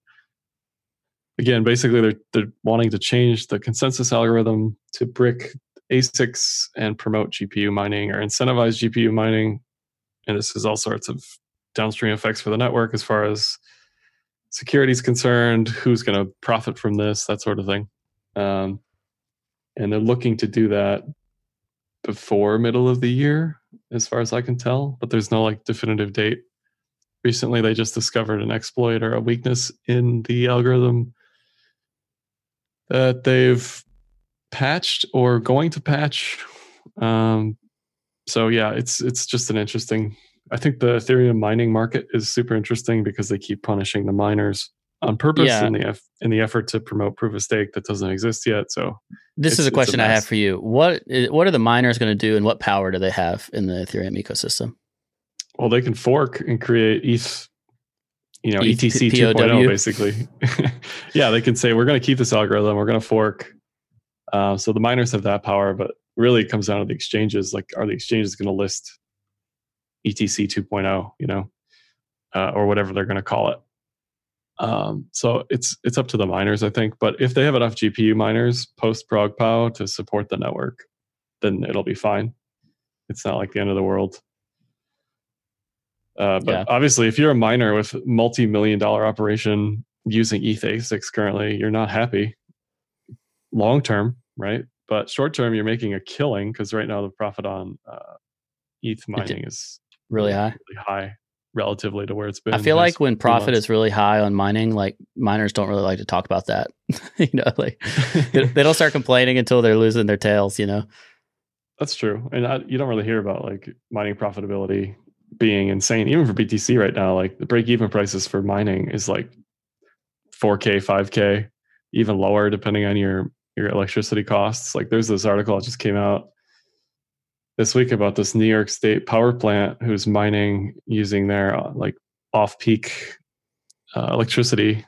Again, basically, they're they're wanting to change the consensus algorithm to brick A SICs and promote G P U mining or incentivize G P U mining, and this has all sorts of downstream effects for the network as far as security is concerned, who's going to profit from this, that sort of thing. Um, and they're looking to do that before middle of the year, as far as I can tell, but there's no like definitive date. Recently, they just discovered an exploit or a weakness in the algorithm that they've patched or going to patch. Um, so yeah, it's it's just an interesting. I think the Ethereum mining market is super interesting because they keep punishing the miners on purpose yeah. in the in the effort to promote proof of stake that doesn't exist yet. So this is a question a I have for you. What is, what are the miners going to do, and what power do they have in the Ethereum ecosystem? Well, they can fork and create E T H, you know, E T H, E T C P O W. two point oh basically. Yeah, they can say we're going to keep this algorithm, we're going to fork. Uh, so the miners have that power, but really it comes down to the exchanges. Like, are the exchanges going to list E T C two point oh, you know, uh, or whatever they're going to call it? Um, so it's it's up to the miners, I think. But if they have enough G P U miners post ProgPow to support the network, then it'll be fine. It's not like the end of the world. Uh, but yeah. Obviously, if you're a miner with multi-million dollar operation using E T H A SICs currently, you're not happy long term, right? But short term, you're making a killing because right now the profit on uh, E T H mining is really high. Really high. Relatively to where it's been. I feel like when profit is really high on mining, like miners don't really like to talk about that. You know, like they don't start complaining until they're losing their tails, you know. That's true. And I, you don't really hear about like mining profitability being insane. Even for B T C right now, like the break-even prices for mining is like four K, five K, even lower depending on your, your electricity costs. Like there's this article that just came out this week about this New York State power plant who's mining using their uh, like off-peak uh, electricity.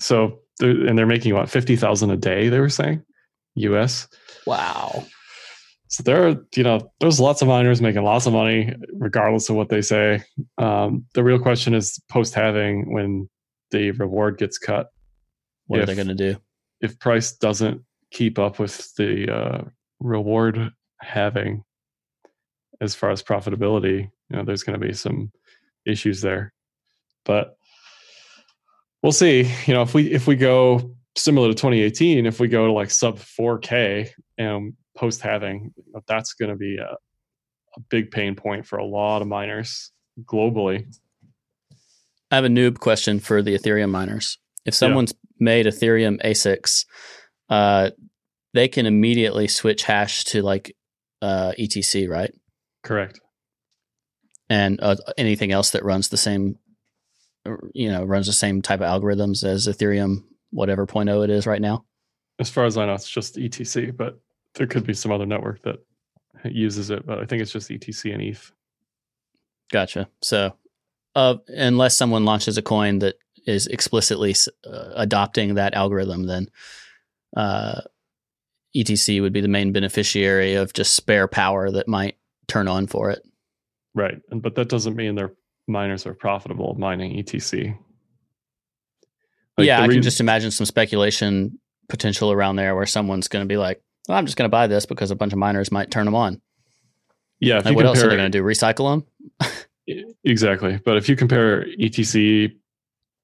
So, they're, and they're making what fifty thousand a day. They were saying, U S. Wow. So there are, you know, there's lots of miners making lots of money, regardless of what they say. Um, the real question is post-halving when the reward gets cut. What if, are they going to do if price doesn't keep up with the uh, reward? Having as far as profitability, you know, there's going to be some issues there, but we'll see. You know, if we if we go similar to twenty eighteen, if we go to like sub four K and post halving, that's going to be a, a big pain point for a lot of miners globally. I have a noob question for the Ethereum miners. If someone's yeah. made Ethereum A SICs, uh, they can immediately switch hash to like Uh, E T C, right? Correct. And uh, anything else that runs the same, you know, runs the same type of algorithms as Ethereum, whatever .oh it is right now? As far as I know, it's just E T C, but there could be some other network that uses it, but I think it's just E T C and E T H. Gotcha. So uh, unless someone launches a coin that is explicitly uh, adopting that algorithm, then uh E T C would be the main beneficiary of just spare power that might turn on for it. Right. And but that doesn't mean their miners are profitable mining E T C. Like yeah, I reason- can just imagine some speculation potential around there where someone's going to be like, well, I'm just going to buy this because a bunch of miners might turn them on. Yeah. If like you what else are they going to do? Recycle them? Exactly. But if you compare E T C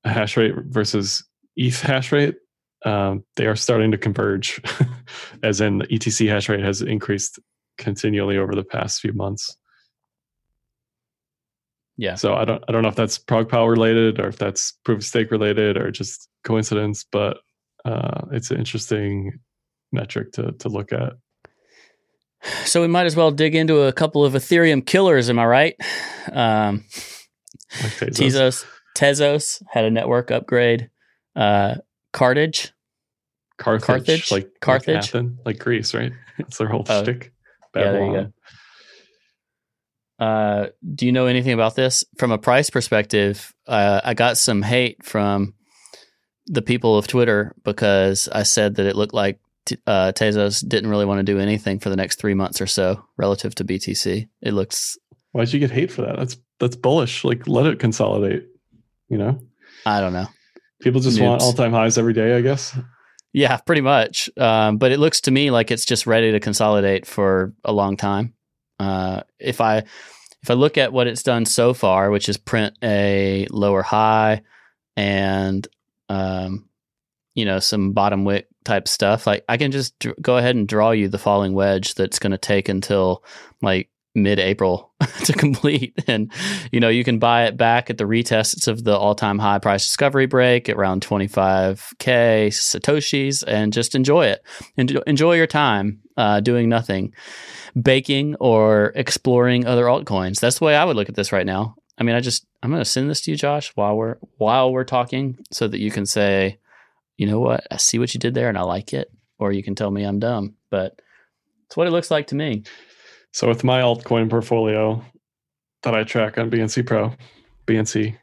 hash rate versus E T H hash rate, Um, they are starting to converge, as in the E T C hash rate has increased continually over the past few months. Yeah. So I don't, I don't know if that's ProgPow related or if that's proof of stake related or just coincidence, but uh, it's an interesting metric to to look at. So we might as well dig into a couple of Ethereum killers. Am I right? Um, like Tezos. Tezos, Tezos had a network upgrade. Uh, Carthage, Carthage, Carthage, like Carthage, like, Athens, like Greece, right? That's their whole uh, shtick. Babylon. Yeah, there you go. Uh, do you know anything about this from a price perspective? Uh, I got some hate from the people of Twitter because I said that it looked like t- uh, Tezos didn't really want to do anything for the next three months or so relative to B T C. It looks. Why'd you get hate for that? That's that's bullish. Like, let it consolidate. You know. I don't know. People just Noobs. want all-time highs every day, I guess. Yeah, pretty much. Um, but it looks to me like it's just ready to consolidate for a long time. Uh, if I if I look at what it's done so far, which is print a lower high and um, you know, some bottom wick type stuff, like I can just dr- go ahead and draw you the falling wedge that's going to take until like mid-April to complete. And, you know, you can buy it back at the retests of the all-time high price discovery break at around twenty-five K Satoshis and just enjoy it. En- enjoy your time uh, doing nothing, baking or exploring other altcoins. That's the way I would look at this right now. I mean, I just, I'm going to send this to you, Josh, while we're, while we're talking so that you can say, you know what, I see what you did there and I like it. Or you can tell me I'm dumb, but it's what it looks like to me. So with my altcoin portfolio that I track on B N C Pro, B N C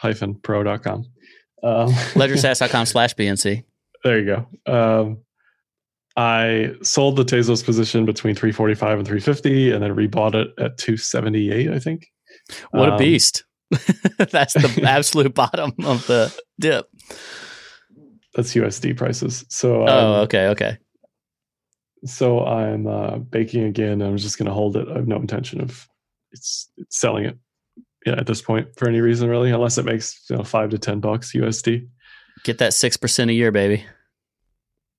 pro dot com. Um, LedgerStatus.com slash B N C. There you go. Um, I sold the Tezos position between three forty-five and three fifty and then rebought it at two seventy-eight, I think. What um, a beast. That's the absolute bottom of the dip. That's U S D prices. So. Um, oh, okay, okay. So I'm uh, baking again. I'm just going to hold it. I have no intention of it's, it's selling it yeah, at this point for any reason, really, unless it makes you know, five to ten bucks U S D. Get that six percent a year, baby.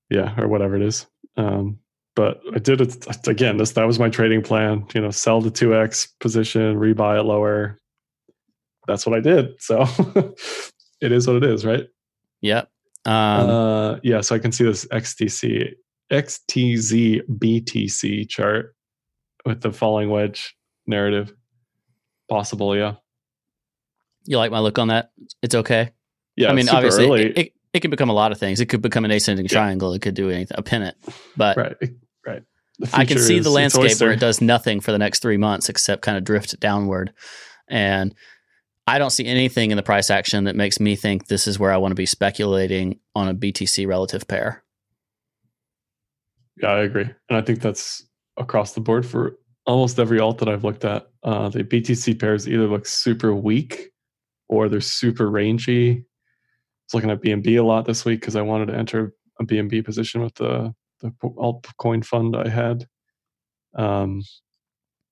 Yeah, or whatever it is. Um, but I did it again. This that was my trading plan. You know, sell the two X position, rebuy it lower. That's what I did. So it is what it is, right? Yeah. Um, uh, yeah. So I can see this X T C. X T Z B T C chart with the falling wedge narrative possible. Yeah. You like my look on that? It's okay. Yeah. I mean, obviously it, it, it can become a lot of things. It could become an ascending yeah. triangle. It could do anything, a pennant, but right. Right. I can see is, the landscape where it does nothing for the next three months, except kind of drift downward. And I don't see anything in the price action that makes me think this is where I want to be speculating on a B T C relative pair. Yeah, I agree. And I think that's across the board for almost every alt that I've looked at. Uh, the B T C pairs either look super weak or they're super rangy. I was looking at B N B a lot this week because I wanted to enter a B N B position with the, the altcoin fund I had. Um,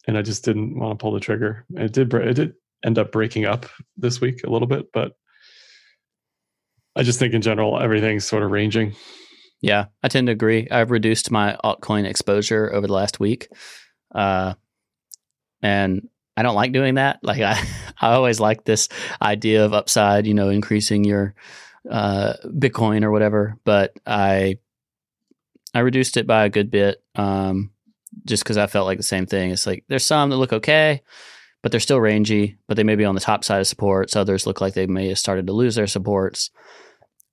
and I just didn't want to pull the trigger. It did, it did end up breaking up this week a little bit, but I just think in general, everything's sort of ranging. Yeah, I tend to agree. I've reduced my altcoin exposure over the last week. Uh, and I don't like doing that. Like I, I always like this idea of upside, you know, increasing your uh, Bitcoin or whatever. But I I reduced it by a good bit um, just because I felt like the same thing. It's like there's some that look okay, but they're still rangy, but they may be on the top side of supports. Others look like they may have started to lose their supports.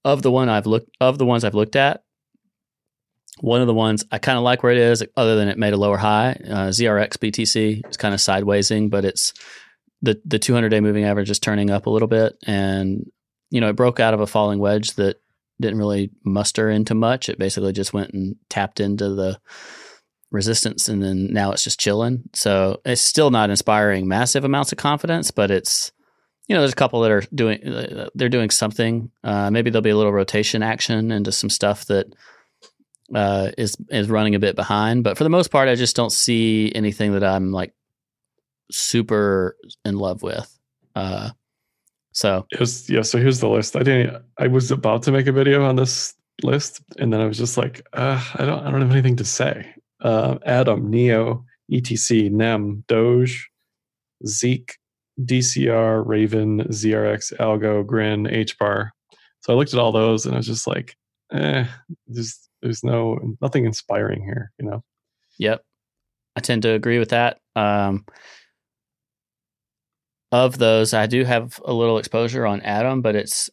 Of the one I've looked of the ones I've looked at, one of the ones I kind of like where it is, other than it made a lower high. Uh, Z R X B T C is kind of sidewaysing, but it's the the two hundred day moving average is turning up a little bit, and you know it broke out of a falling wedge that didn't really muster into much. It basically just went and tapped into the resistance, and then now it's just chilling. So it's still not inspiring massive amounts of confidence, but it's you know there's a couple that are doing they're doing something. Uh, maybe there'll be a little rotation action into some stuff that. Uh, is is running a bit behind, but for the most part, I just don't see anything that I'm like super in love with. Uh, so it was, yeah, so here's the list. I didn't. I was about to make a video on this list, and then I was just like, uh, I don't, I don't have anything to say. Uh, Atom, Neo, E T C, N E M, Doge, Zeek, D C R, Raven, Z R X, Algo, Grin, H bar. So I looked at all those, and I was just like, eh, just. There's no nothing inspiring here, you know. Yep, I tend to agree with that. Um, of those, I do have a little exposure on Atom, but it's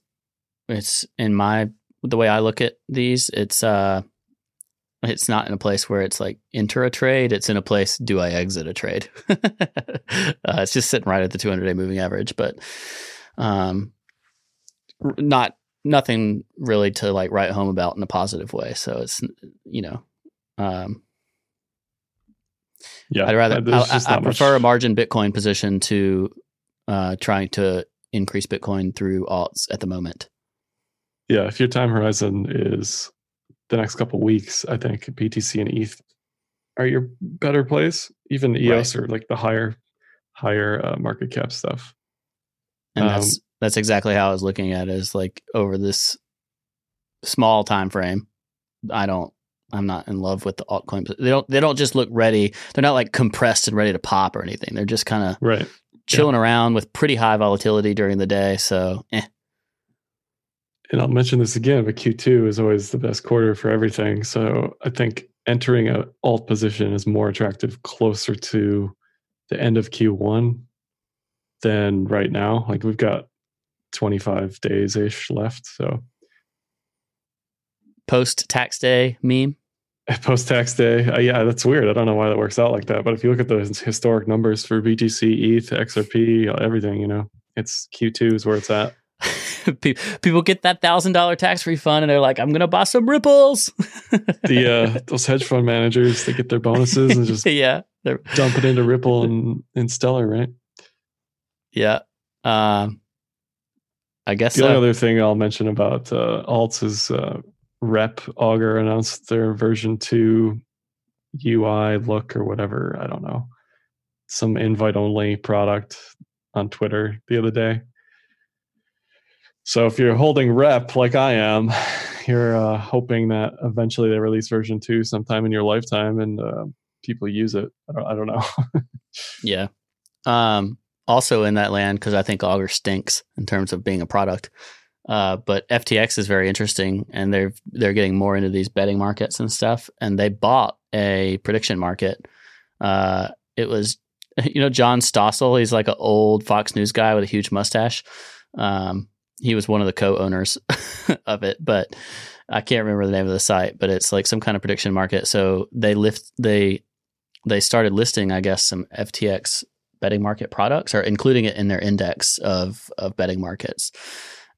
it's in my the way I look at these. It's uh, it's not in a place where it's like enter a trade. It's in a place do I exit a trade? uh, it's just sitting right at the two hundred day moving average, but um, not. Nothing really to like write home about in a positive way. So it's, you know, um, yeah, I'd rather, I, I, I prefer much. a margin Bitcoin position to uh, trying to increase Bitcoin through alts at the moment. Yeah. If your time horizon is the next couple of weeks, I think B T C and E T H are your better place, even E O S right. or like the higher, higher uh, market cap stuff. And um, that's, That's exactly how I was looking at it, is like over this small time frame, I don't I'm not in love with the altcoins. They don't they don't just look ready. They're not like compressed and ready to pop or anything. They're just kind of right. chilling yeah. around with pretty high volatility during the day. So, eh. And I'll mention this again, but Q two is always the best quarter for everything. So I think entering an alt position is more attractive closer to the end of Q one than right now. Like we've got twenty-five days-ish left. So post-tax day meme? Post-tax day. Uh, yeah, that's weird. I don't know why that works out like that. But if you look at those historic numbers for B T C, E T H, X R P, everything, you know, it's Q two is where it's at. People get that one thousand dollars tax refund and they're like, I'm going to buy some Ripples. the uh, Those hedge fund managers, they get their bonuses and just yeah, dump it into Ripple and, and Stellar, right? Yeah. Um, I guess The so. only other thing I'll mention about uh, alts is uh, Rep Augur announced their version two U I look or whatever. I don't know. Some invite-only product on Twitter the other day. So if you're holding Rep like I am, you're uh, hoping that eventually they release version two sometime in your lifetime and uh, people use it. I don't, I don't know. yeah. Um, also in that land, because I think Augur stinks in terms of being a product. Uh, but F T X is very interesting, and they're they're getting more into these betting markets and stuff. And they bought a prediction market. Uh, it was, you know, John Stossel. He's like an old Fox News guy with a huge mustache. Um, He was one of the co-owners of it, but I can't remember the name of the site, but it's like some kind of prediction market. So they lift, they, they started listing, I guess, some F T X betting market products or including it in their index of, of betting markets.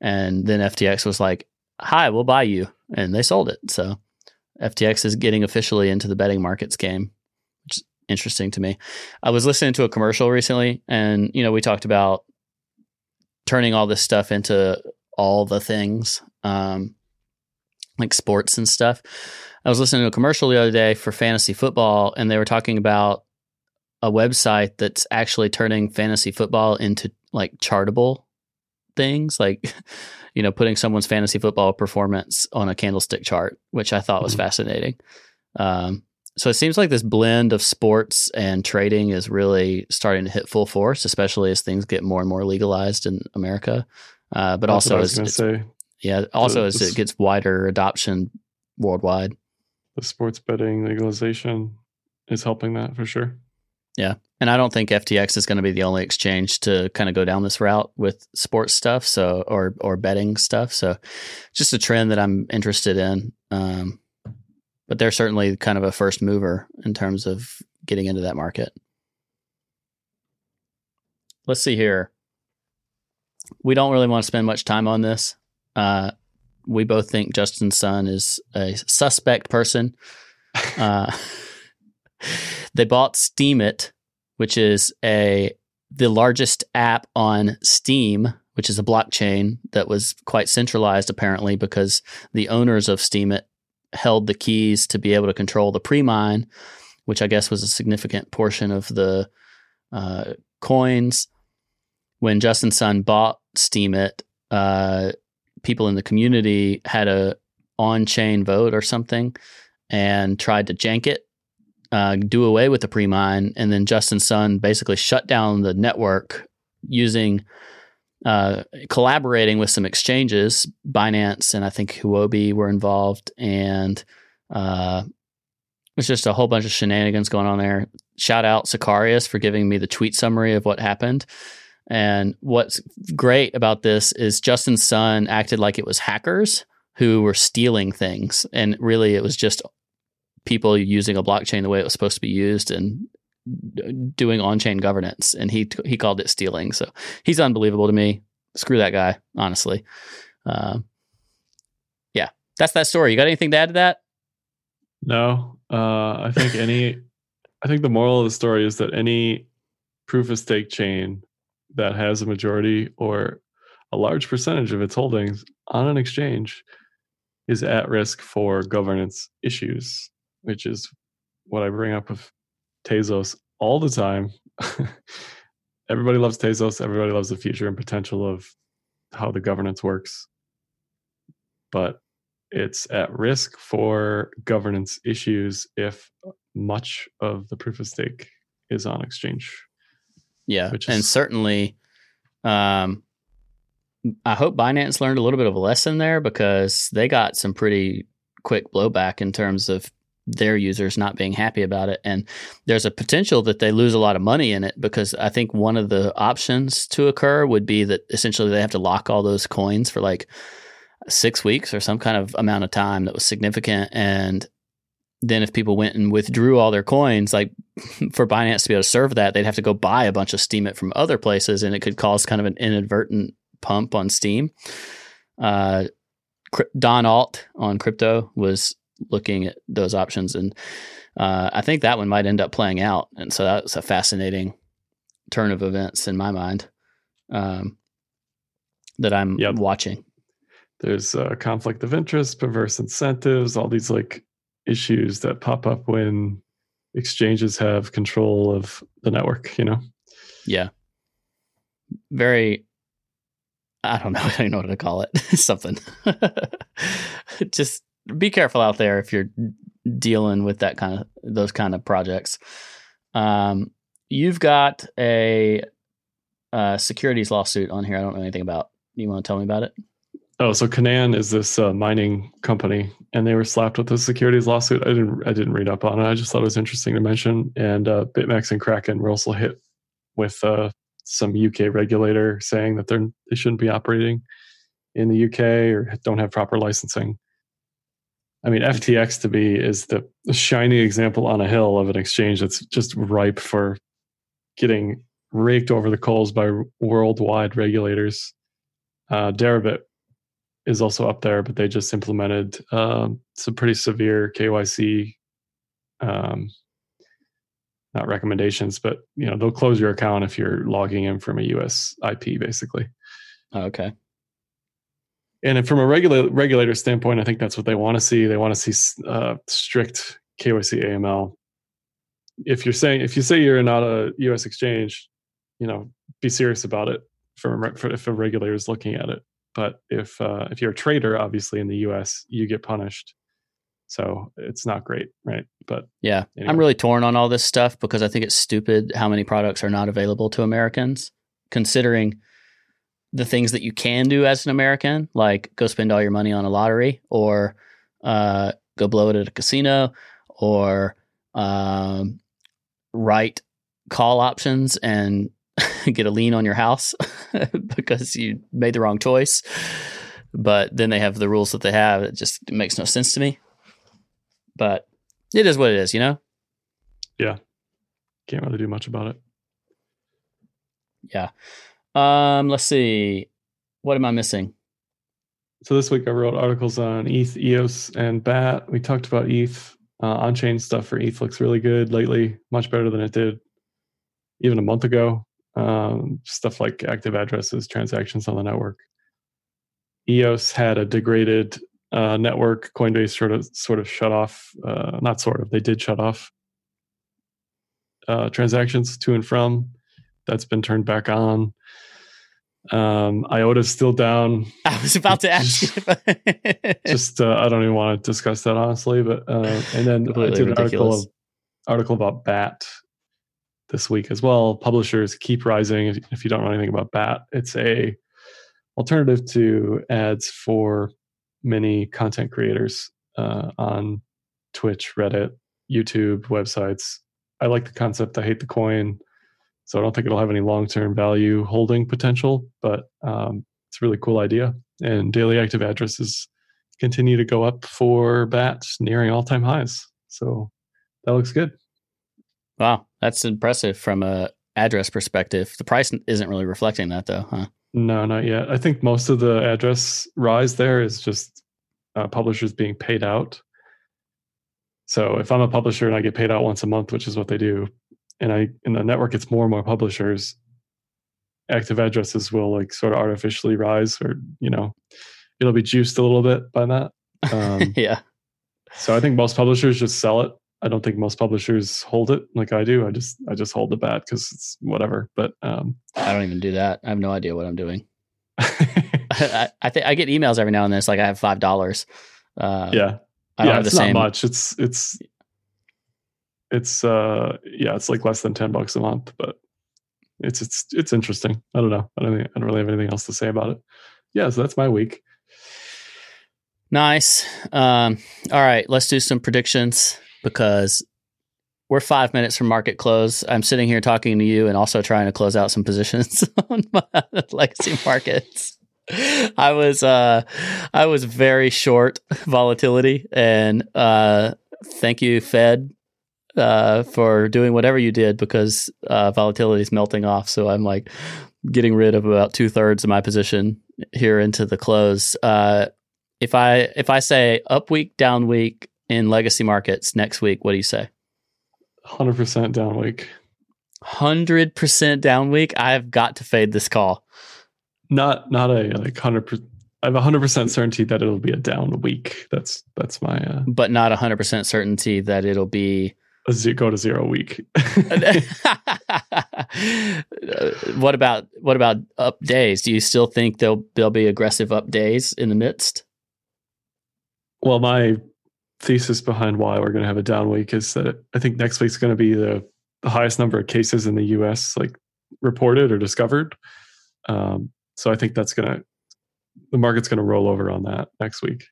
And then F T X was like, hi, we'll buy you. And they sold it. So F T X is getting officially into the betting markets game, which is interesting to me. I was listening to a commercial recently and, you know, we talked about turning all this stuff into all the things, um, like sports and stuff. I was listening to a commercial the other day for fantasy football, and they were talking about a website that's actually turning fantasy football into like chartable things, like, you know, putting someone's fantasy football performance on a candlestick chart, which I thought was mm-hmm. fascinating. Um, so it seems like this blend of sports and trading is really starting to hit full force, especially as things get more and more legalized in America. Uh, but That's also, as it's, say. yeah, also the, as the, it gets wider adoption worldwide, the sports betting legalization is helping that for sure. Yeah, and I don't think F T X is going to be the only exchange to kind of go down this route with sports stuff, so or or betting stuff. So, just a trend that I'm interested in. Um, But they're certainly kind of a first mover in terms of getting into that market. Let's see here. We don't really want to spend much time on this. Uh, we both think Justin Sun is a suspect person. Uh, they bought Steemit, which is a the largest app on Steam, which is a blockchain that was quite centralized apparently because the owners of Steemit held the keys to be able to control the pre-mine, which I guess was a significant portion of the uh, coins. When Justin Sun bought Steemit, uh, people in the community had a on-chain vote or something and tried to jank it, uh, do away with the pre-mine, and then Justin Sun basically shut down the network using... Uh, collaborating with some exchanges, Binance and I think Huobi were involved, and uh, it's just a whole bunch of shenanigans going on there. Shout out Sicarius for giving me the tweet summary of what happened. And what's great about this is Justin Sun acted like it was hackers who were stealing things, and really it was just people using a blockchain the way it was supposed to be used and doing on-chain governance, and he he called it stealing. So he's unbelievable to me. Screw that guy, honestly. Um, yeah, that's that story. You got anything to add to that? No, uh, I think any. I think the moral of the story is that any proof of stake chain that has a majority or a large percentage of its holdings on an exchange is at risk for governance issues, which is what I bring up with Tezos all the time. Everybody loves Tezos. Everybody loves the future and potential of how the governance works. But it's at risk for governance issues if much of the proof of stake is on exchange. Yeah, is, and certainly, um, I hope Binance learned a little bit of a lesson there, because they got some pretty quick blowback in terms of their users not being happy about it. And there's a potential that they lose a lot of money in it, because I think one of the options to occur would be that essentially they have to lock all those coins for like six weeks or some kind of amount of time that was significant. And then if people went and withdrew all their coins, like for Binance to be able to serve that, they'd have to go buy a bunch of Steemit from other places, and it could cause kind of an inadvertent pump on Steam. Uh, Don Alt on crypto was looking at those options, and uh, I think that one might end up playing out. And so that's a fascinating turn of events in my mind, um, that I'm yep. watching. There's a conflict of interest, perverse incentives, all these like issues that pop up when exchanges have control of the network, you know? Yeah. Very, I don't know. I don't know what to call it. Something. Just be careful out there if you're dealing with that kind of, those kind of projects. Um, you've got a, a securities lawsuit on here I don't know anything about. You want to tell me about it? Oh, so Canaan is this uh, mining company, and they were slapped with a securities lawsuit. I didn't, I didn't read up on it. I just thought it was interesting to mention. And uh, BitMEX and Kraken were also hit with uh, some U K regulator saying that they're they shouldn't be operating in the U K or don't have proper licensing. I mean, F T X to me is the shiny example on a hill of an exchange that's just ripe for getting raked over the coals by worldwide regulators. Uh, Deribit is also up there, but they just implemented um, some pretty severe K Y C, um, not recommendations, but you know they'll close your account if you're logging in from a U S I P, basically. Okay. And from a regula- regulator standpoint, I think that's what they want to see. They want to see uh, strict K Y C A M L. If you're saying, if you say you're not a U S exchange, you know, be serious about it. From for, if a regulator is looking at it, but if uh, if you're a trader, obviously in the U S, you get punished. So it's not great, right? But yeah, anyway. I'm really torn on all this stuff because I think it's stupid how many products are not available to Americans, considering the things that you can do as an American, like go spend all your money on a lottery, or uh, go blow it at a casino, or um, write call options and get a lien on your house because you made the wrong choice. But then they have the rules that they have. It just it makes no sense to me. But it is what it is, you know? Yeah. Can't really do much about it. Yeah. Um, let's see. What am I missing? So this week I wrote articles on E T H, E O S, and B A T. We talked about E T H. Uh, on-chain stuff for E T H looks really good lately, much better than it did even a month ago. Um, stuff like active addresses, transactions on the network. E O S had a degraded uh, network. Coinbase sort of sort of shut off. Uh, not sort of. They did shut off uh, transactions to and from. That's been turned back on. Um, IOTA's still down. I was about to ask you. If just uh, I don't even want to discuss that honestly. But uh, and then Completely I did an article, of, article about B A T this week as well. Publishers keep rising. If, if you don't know anything about B A T, it's a alternative to ads for many content creators uh, on Twitch, Reddit, YouTube, websites. I like the concept. I hate the coin. So I don't think it'll have any long-term value holding potential, but um, it's a really cool idea. And daily active addresses continue to go up for B A T, nearing all-time highs. So that looks good. Wow, that's impressive from a address perspective. The price isn't really reflecting that, though, huh? No, not yet. I think most of the address rise there is just uh, publishers being paid out. So if I'm a publisher and I get paid out once a month, which is what they do, and I in the network, it's more and more publishers. Active addresses will like sort of artificially rise, or you know, it'll be juiced a little bit by that. Um, yeah. So I think most publishers just sell it. I don't think most publishers hold it like I do. I just I just hold the bat because it's whatever. But um, I don't even do that. I have no idea what I'm doing. I, I think I get emails every now and then. It's like I have five dollars, Uh, yeah. I yeah, it's the not same. much. It's, it's, it's, uh, yeah, it's like less than ten bucks a month, but it's, it's, it's interesting. I don't know. I don't think, I don't really have anything else to say about it. Yeah. So that's my week. Nice. Um, all right, let's do some predictions because we're five minutes from market close. I'm sitting here talking to you and also trying to close out some positions on my legacy markets. I was, uh, I was very short volatility, and uh, thank you, Fed, uh, for doing whatever you did because uh, volatility is melting off. So I'm like getting rid of about two thirds of my position here into the close. Uh, If I if I say up week, down week in legacy markets next week, what do you say? one hundred percent down week. one hundred percent down week? I've got to fade this call. Not not a like one hundred percent. I have one hundred percent certainty that it'll be a down week. That's that's my... Uh, but not one hundred percent certainty that it'll be... A zero, go to zero week. What about what about up days? Do you still think there'll, there'll be aggressive up days in the midst? Well, my thesis behind why we're going to have a down week is that I think next week's going to be the, the highest number of cases in the U S like reported or discovered. Um, so I think that's going to, the market's going to roll over on that next week.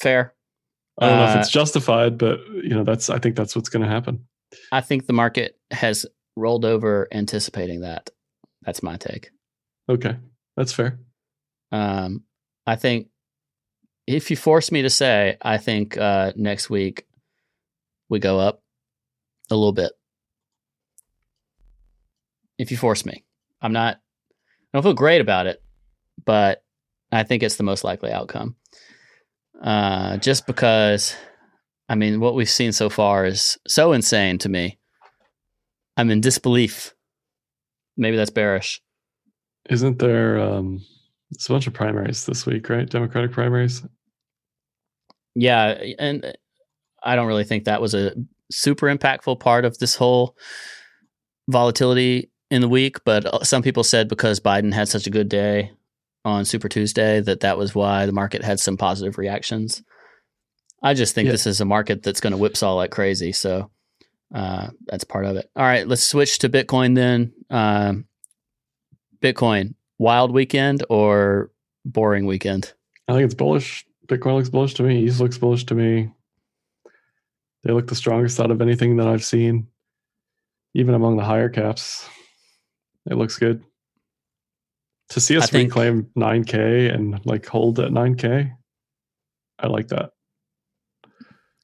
Fair. I don't know uh, if it's justified, but you know, that's, I think that's what's going to happen. I think the market has rolled over anticipating that. That's my take. Okay. That's fair. Um, I think if you force me to say, I think uh, next week we go up a little bit. If you force me, I'm not, I don't feel great about it, but I think it's the most likely outcome. Uh, just because, I mean, what we've seen so far is so insane to me. I'm in disbelief. Maybe that's bearish. Isn't there... Um... It's a bunch of primaries this week, right? Democratic primaries. Yeah, and I don't really think that was a super impactful part of this whole volatility in the week, but some people said because Biden had such a good day on Super Tuesday that that was why the market had some positive reactions. I just think yeah. this is a market that's going to whipsaw like crazy, so uh, that's part of it. All right, let's switch to Bitcoin then. Um, Bitcoin. Wild weekend or boring weekend? I think it's bullish. Bitcoin looks bullish to me. E T H looks bullish to me. They look the strongest out of anything that I've seen, even among the higher caps. It looks good. To see us I reclaim think, nine K and like hold at nine K, I like that.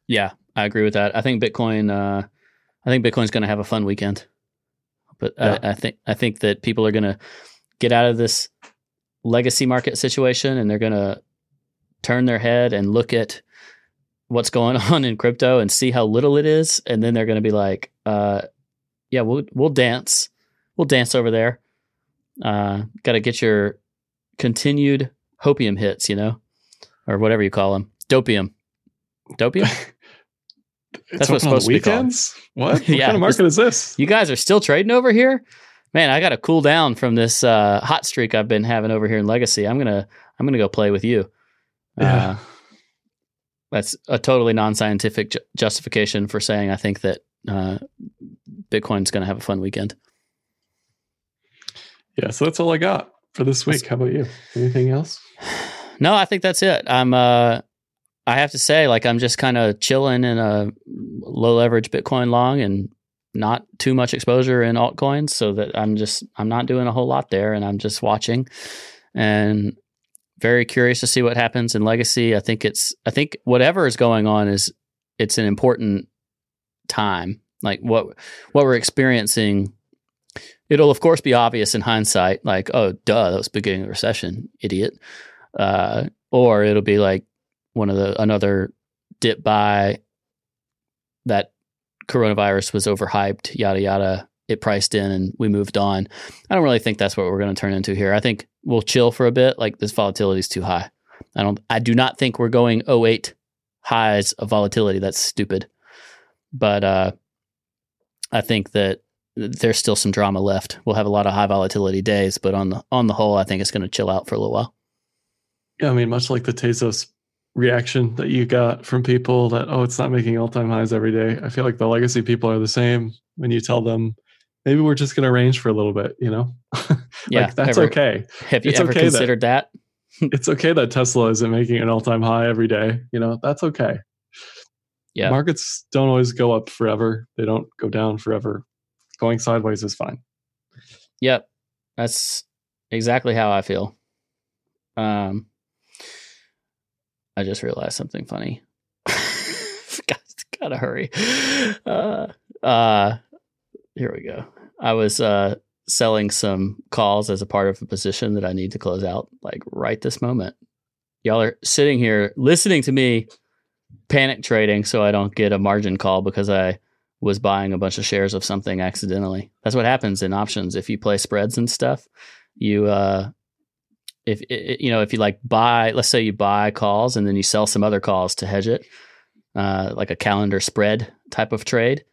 Yeah, I agree with that. I think Bitcoin. Uh, I think Bitcoin's going to have a fun weekend, but yeah. I, I think I think that people are going to get out of this legacy market situation and they're going to turn their head and look at what's going on in crypto and see how little it is. And then they're going to be like, uh, yeah, we'll, we'll dance. We'll dance over there. Uh, got to get your continued hopium hits, you know, or whatever you call them. Dopium. Dopium? That's what's supposed to be called. What? What yeah, kind of market is this? You guys are still trading over here? Man, I got to cool down from this uh, hot streak I've been having over here in Legacy. I'm gonna, I'm gonna go play with you. Yeah. Uh, that's a totally non-scientific ju- justification for saying I think that uh, Bitcoin's gonna have a fun weekend. Yeah, so that's all I got for this week. That's, how about you? Anything else? No, I think that's it. I'm, uh, I have to say, like, I'm just kind of chilling in a low leverage Bitcoin long and not too much exposure in altcoins, so that I'm just, I'm not doing a whole lot there, and I'm just watching and very curious to see what happens in Legacy. I think it's, I think whatever is going on is, it's an important time. Like what, what we're experiencing, it'll of course be obvious in hindsight, like, oh, duh, that was the beginning of the recession, idiot. Uh, or it'll be like one of the, another dip by that coronavirus was overhyped, yada, yada. It priced in and we moved on. I don't really think that's what we're going to turn into here. I think we'll chill for a bit. Like this volatility is too high. I don't, I do not think we're going oh eight highs of volatility. That's stupid. But uh, I think that there's still some drama left. We'll have a lot of high volatility days, but on the, on the whole, I think it's going to chill out for a little while. I mean, much like the Tezos reaction that you got from people that, oh, it's not making all-time highs every day. I feel like the legacy people are the same when you tell them, maybe we're just going to range for a little bit, you know? Yeah, like, that's ever, okay. Have you it's ever okay considered that? that? It's okay that Tesla isn't making an all-time high every day. You know, that's okay. Yeah, markets don't always go up forever. They don't go down forever. Going sideways is fine. Yep, that's exactly how I feel. Um, I just realized something funny. God, gotta hurry. Uh, uh, here we go. I was uh, selling some calls as a part of a position that I need to close out, like right this moment. Y'all are sitting here listening to me panic trading so I don't get a margin call because I was buying a bunch of shares of something accidentally. That's what happens in options. If you play spreads and stuff, you uh if it, you know, if you like buy, let's say you buy calls and then you sell some other calls to hedge it, uh like a calendar spread type of trade.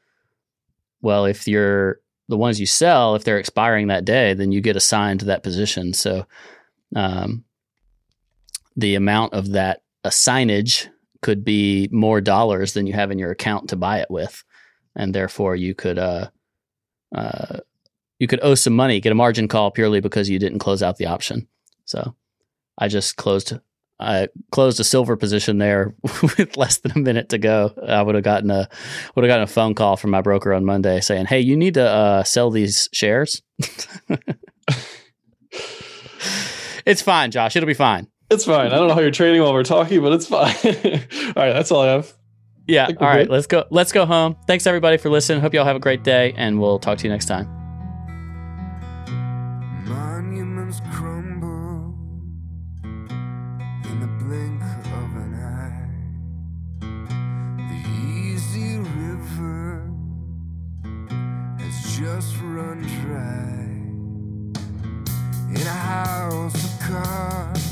Well, if you're the ones you sell, if they're expiring that day, then you get assigned to that position. So um the amount of that assignage could be more dollars than you have in your account to buy it with, and therefore you could uh, uh, you could owe some money, get a margin call purely because you didn't close out the option. So I just closed I closed a silver position there with less than a minute to go. I would have gotten a would have gotten a phone call from my broker on Monday saying, "Hey, you need to uh, sell these shares." It's fine, Josh. It'll be fine. It's fine. I don't know how you're trading while we're talking, but it's fine. All right, that's all I have. Yeah. All right, let's go. Let's go home. Thanks everybody for listening. Hope y'all have a great day, and we'll talk to you next time. Monuments crumble in the blink of an eye. The easy river has just run dry. In a house of cards.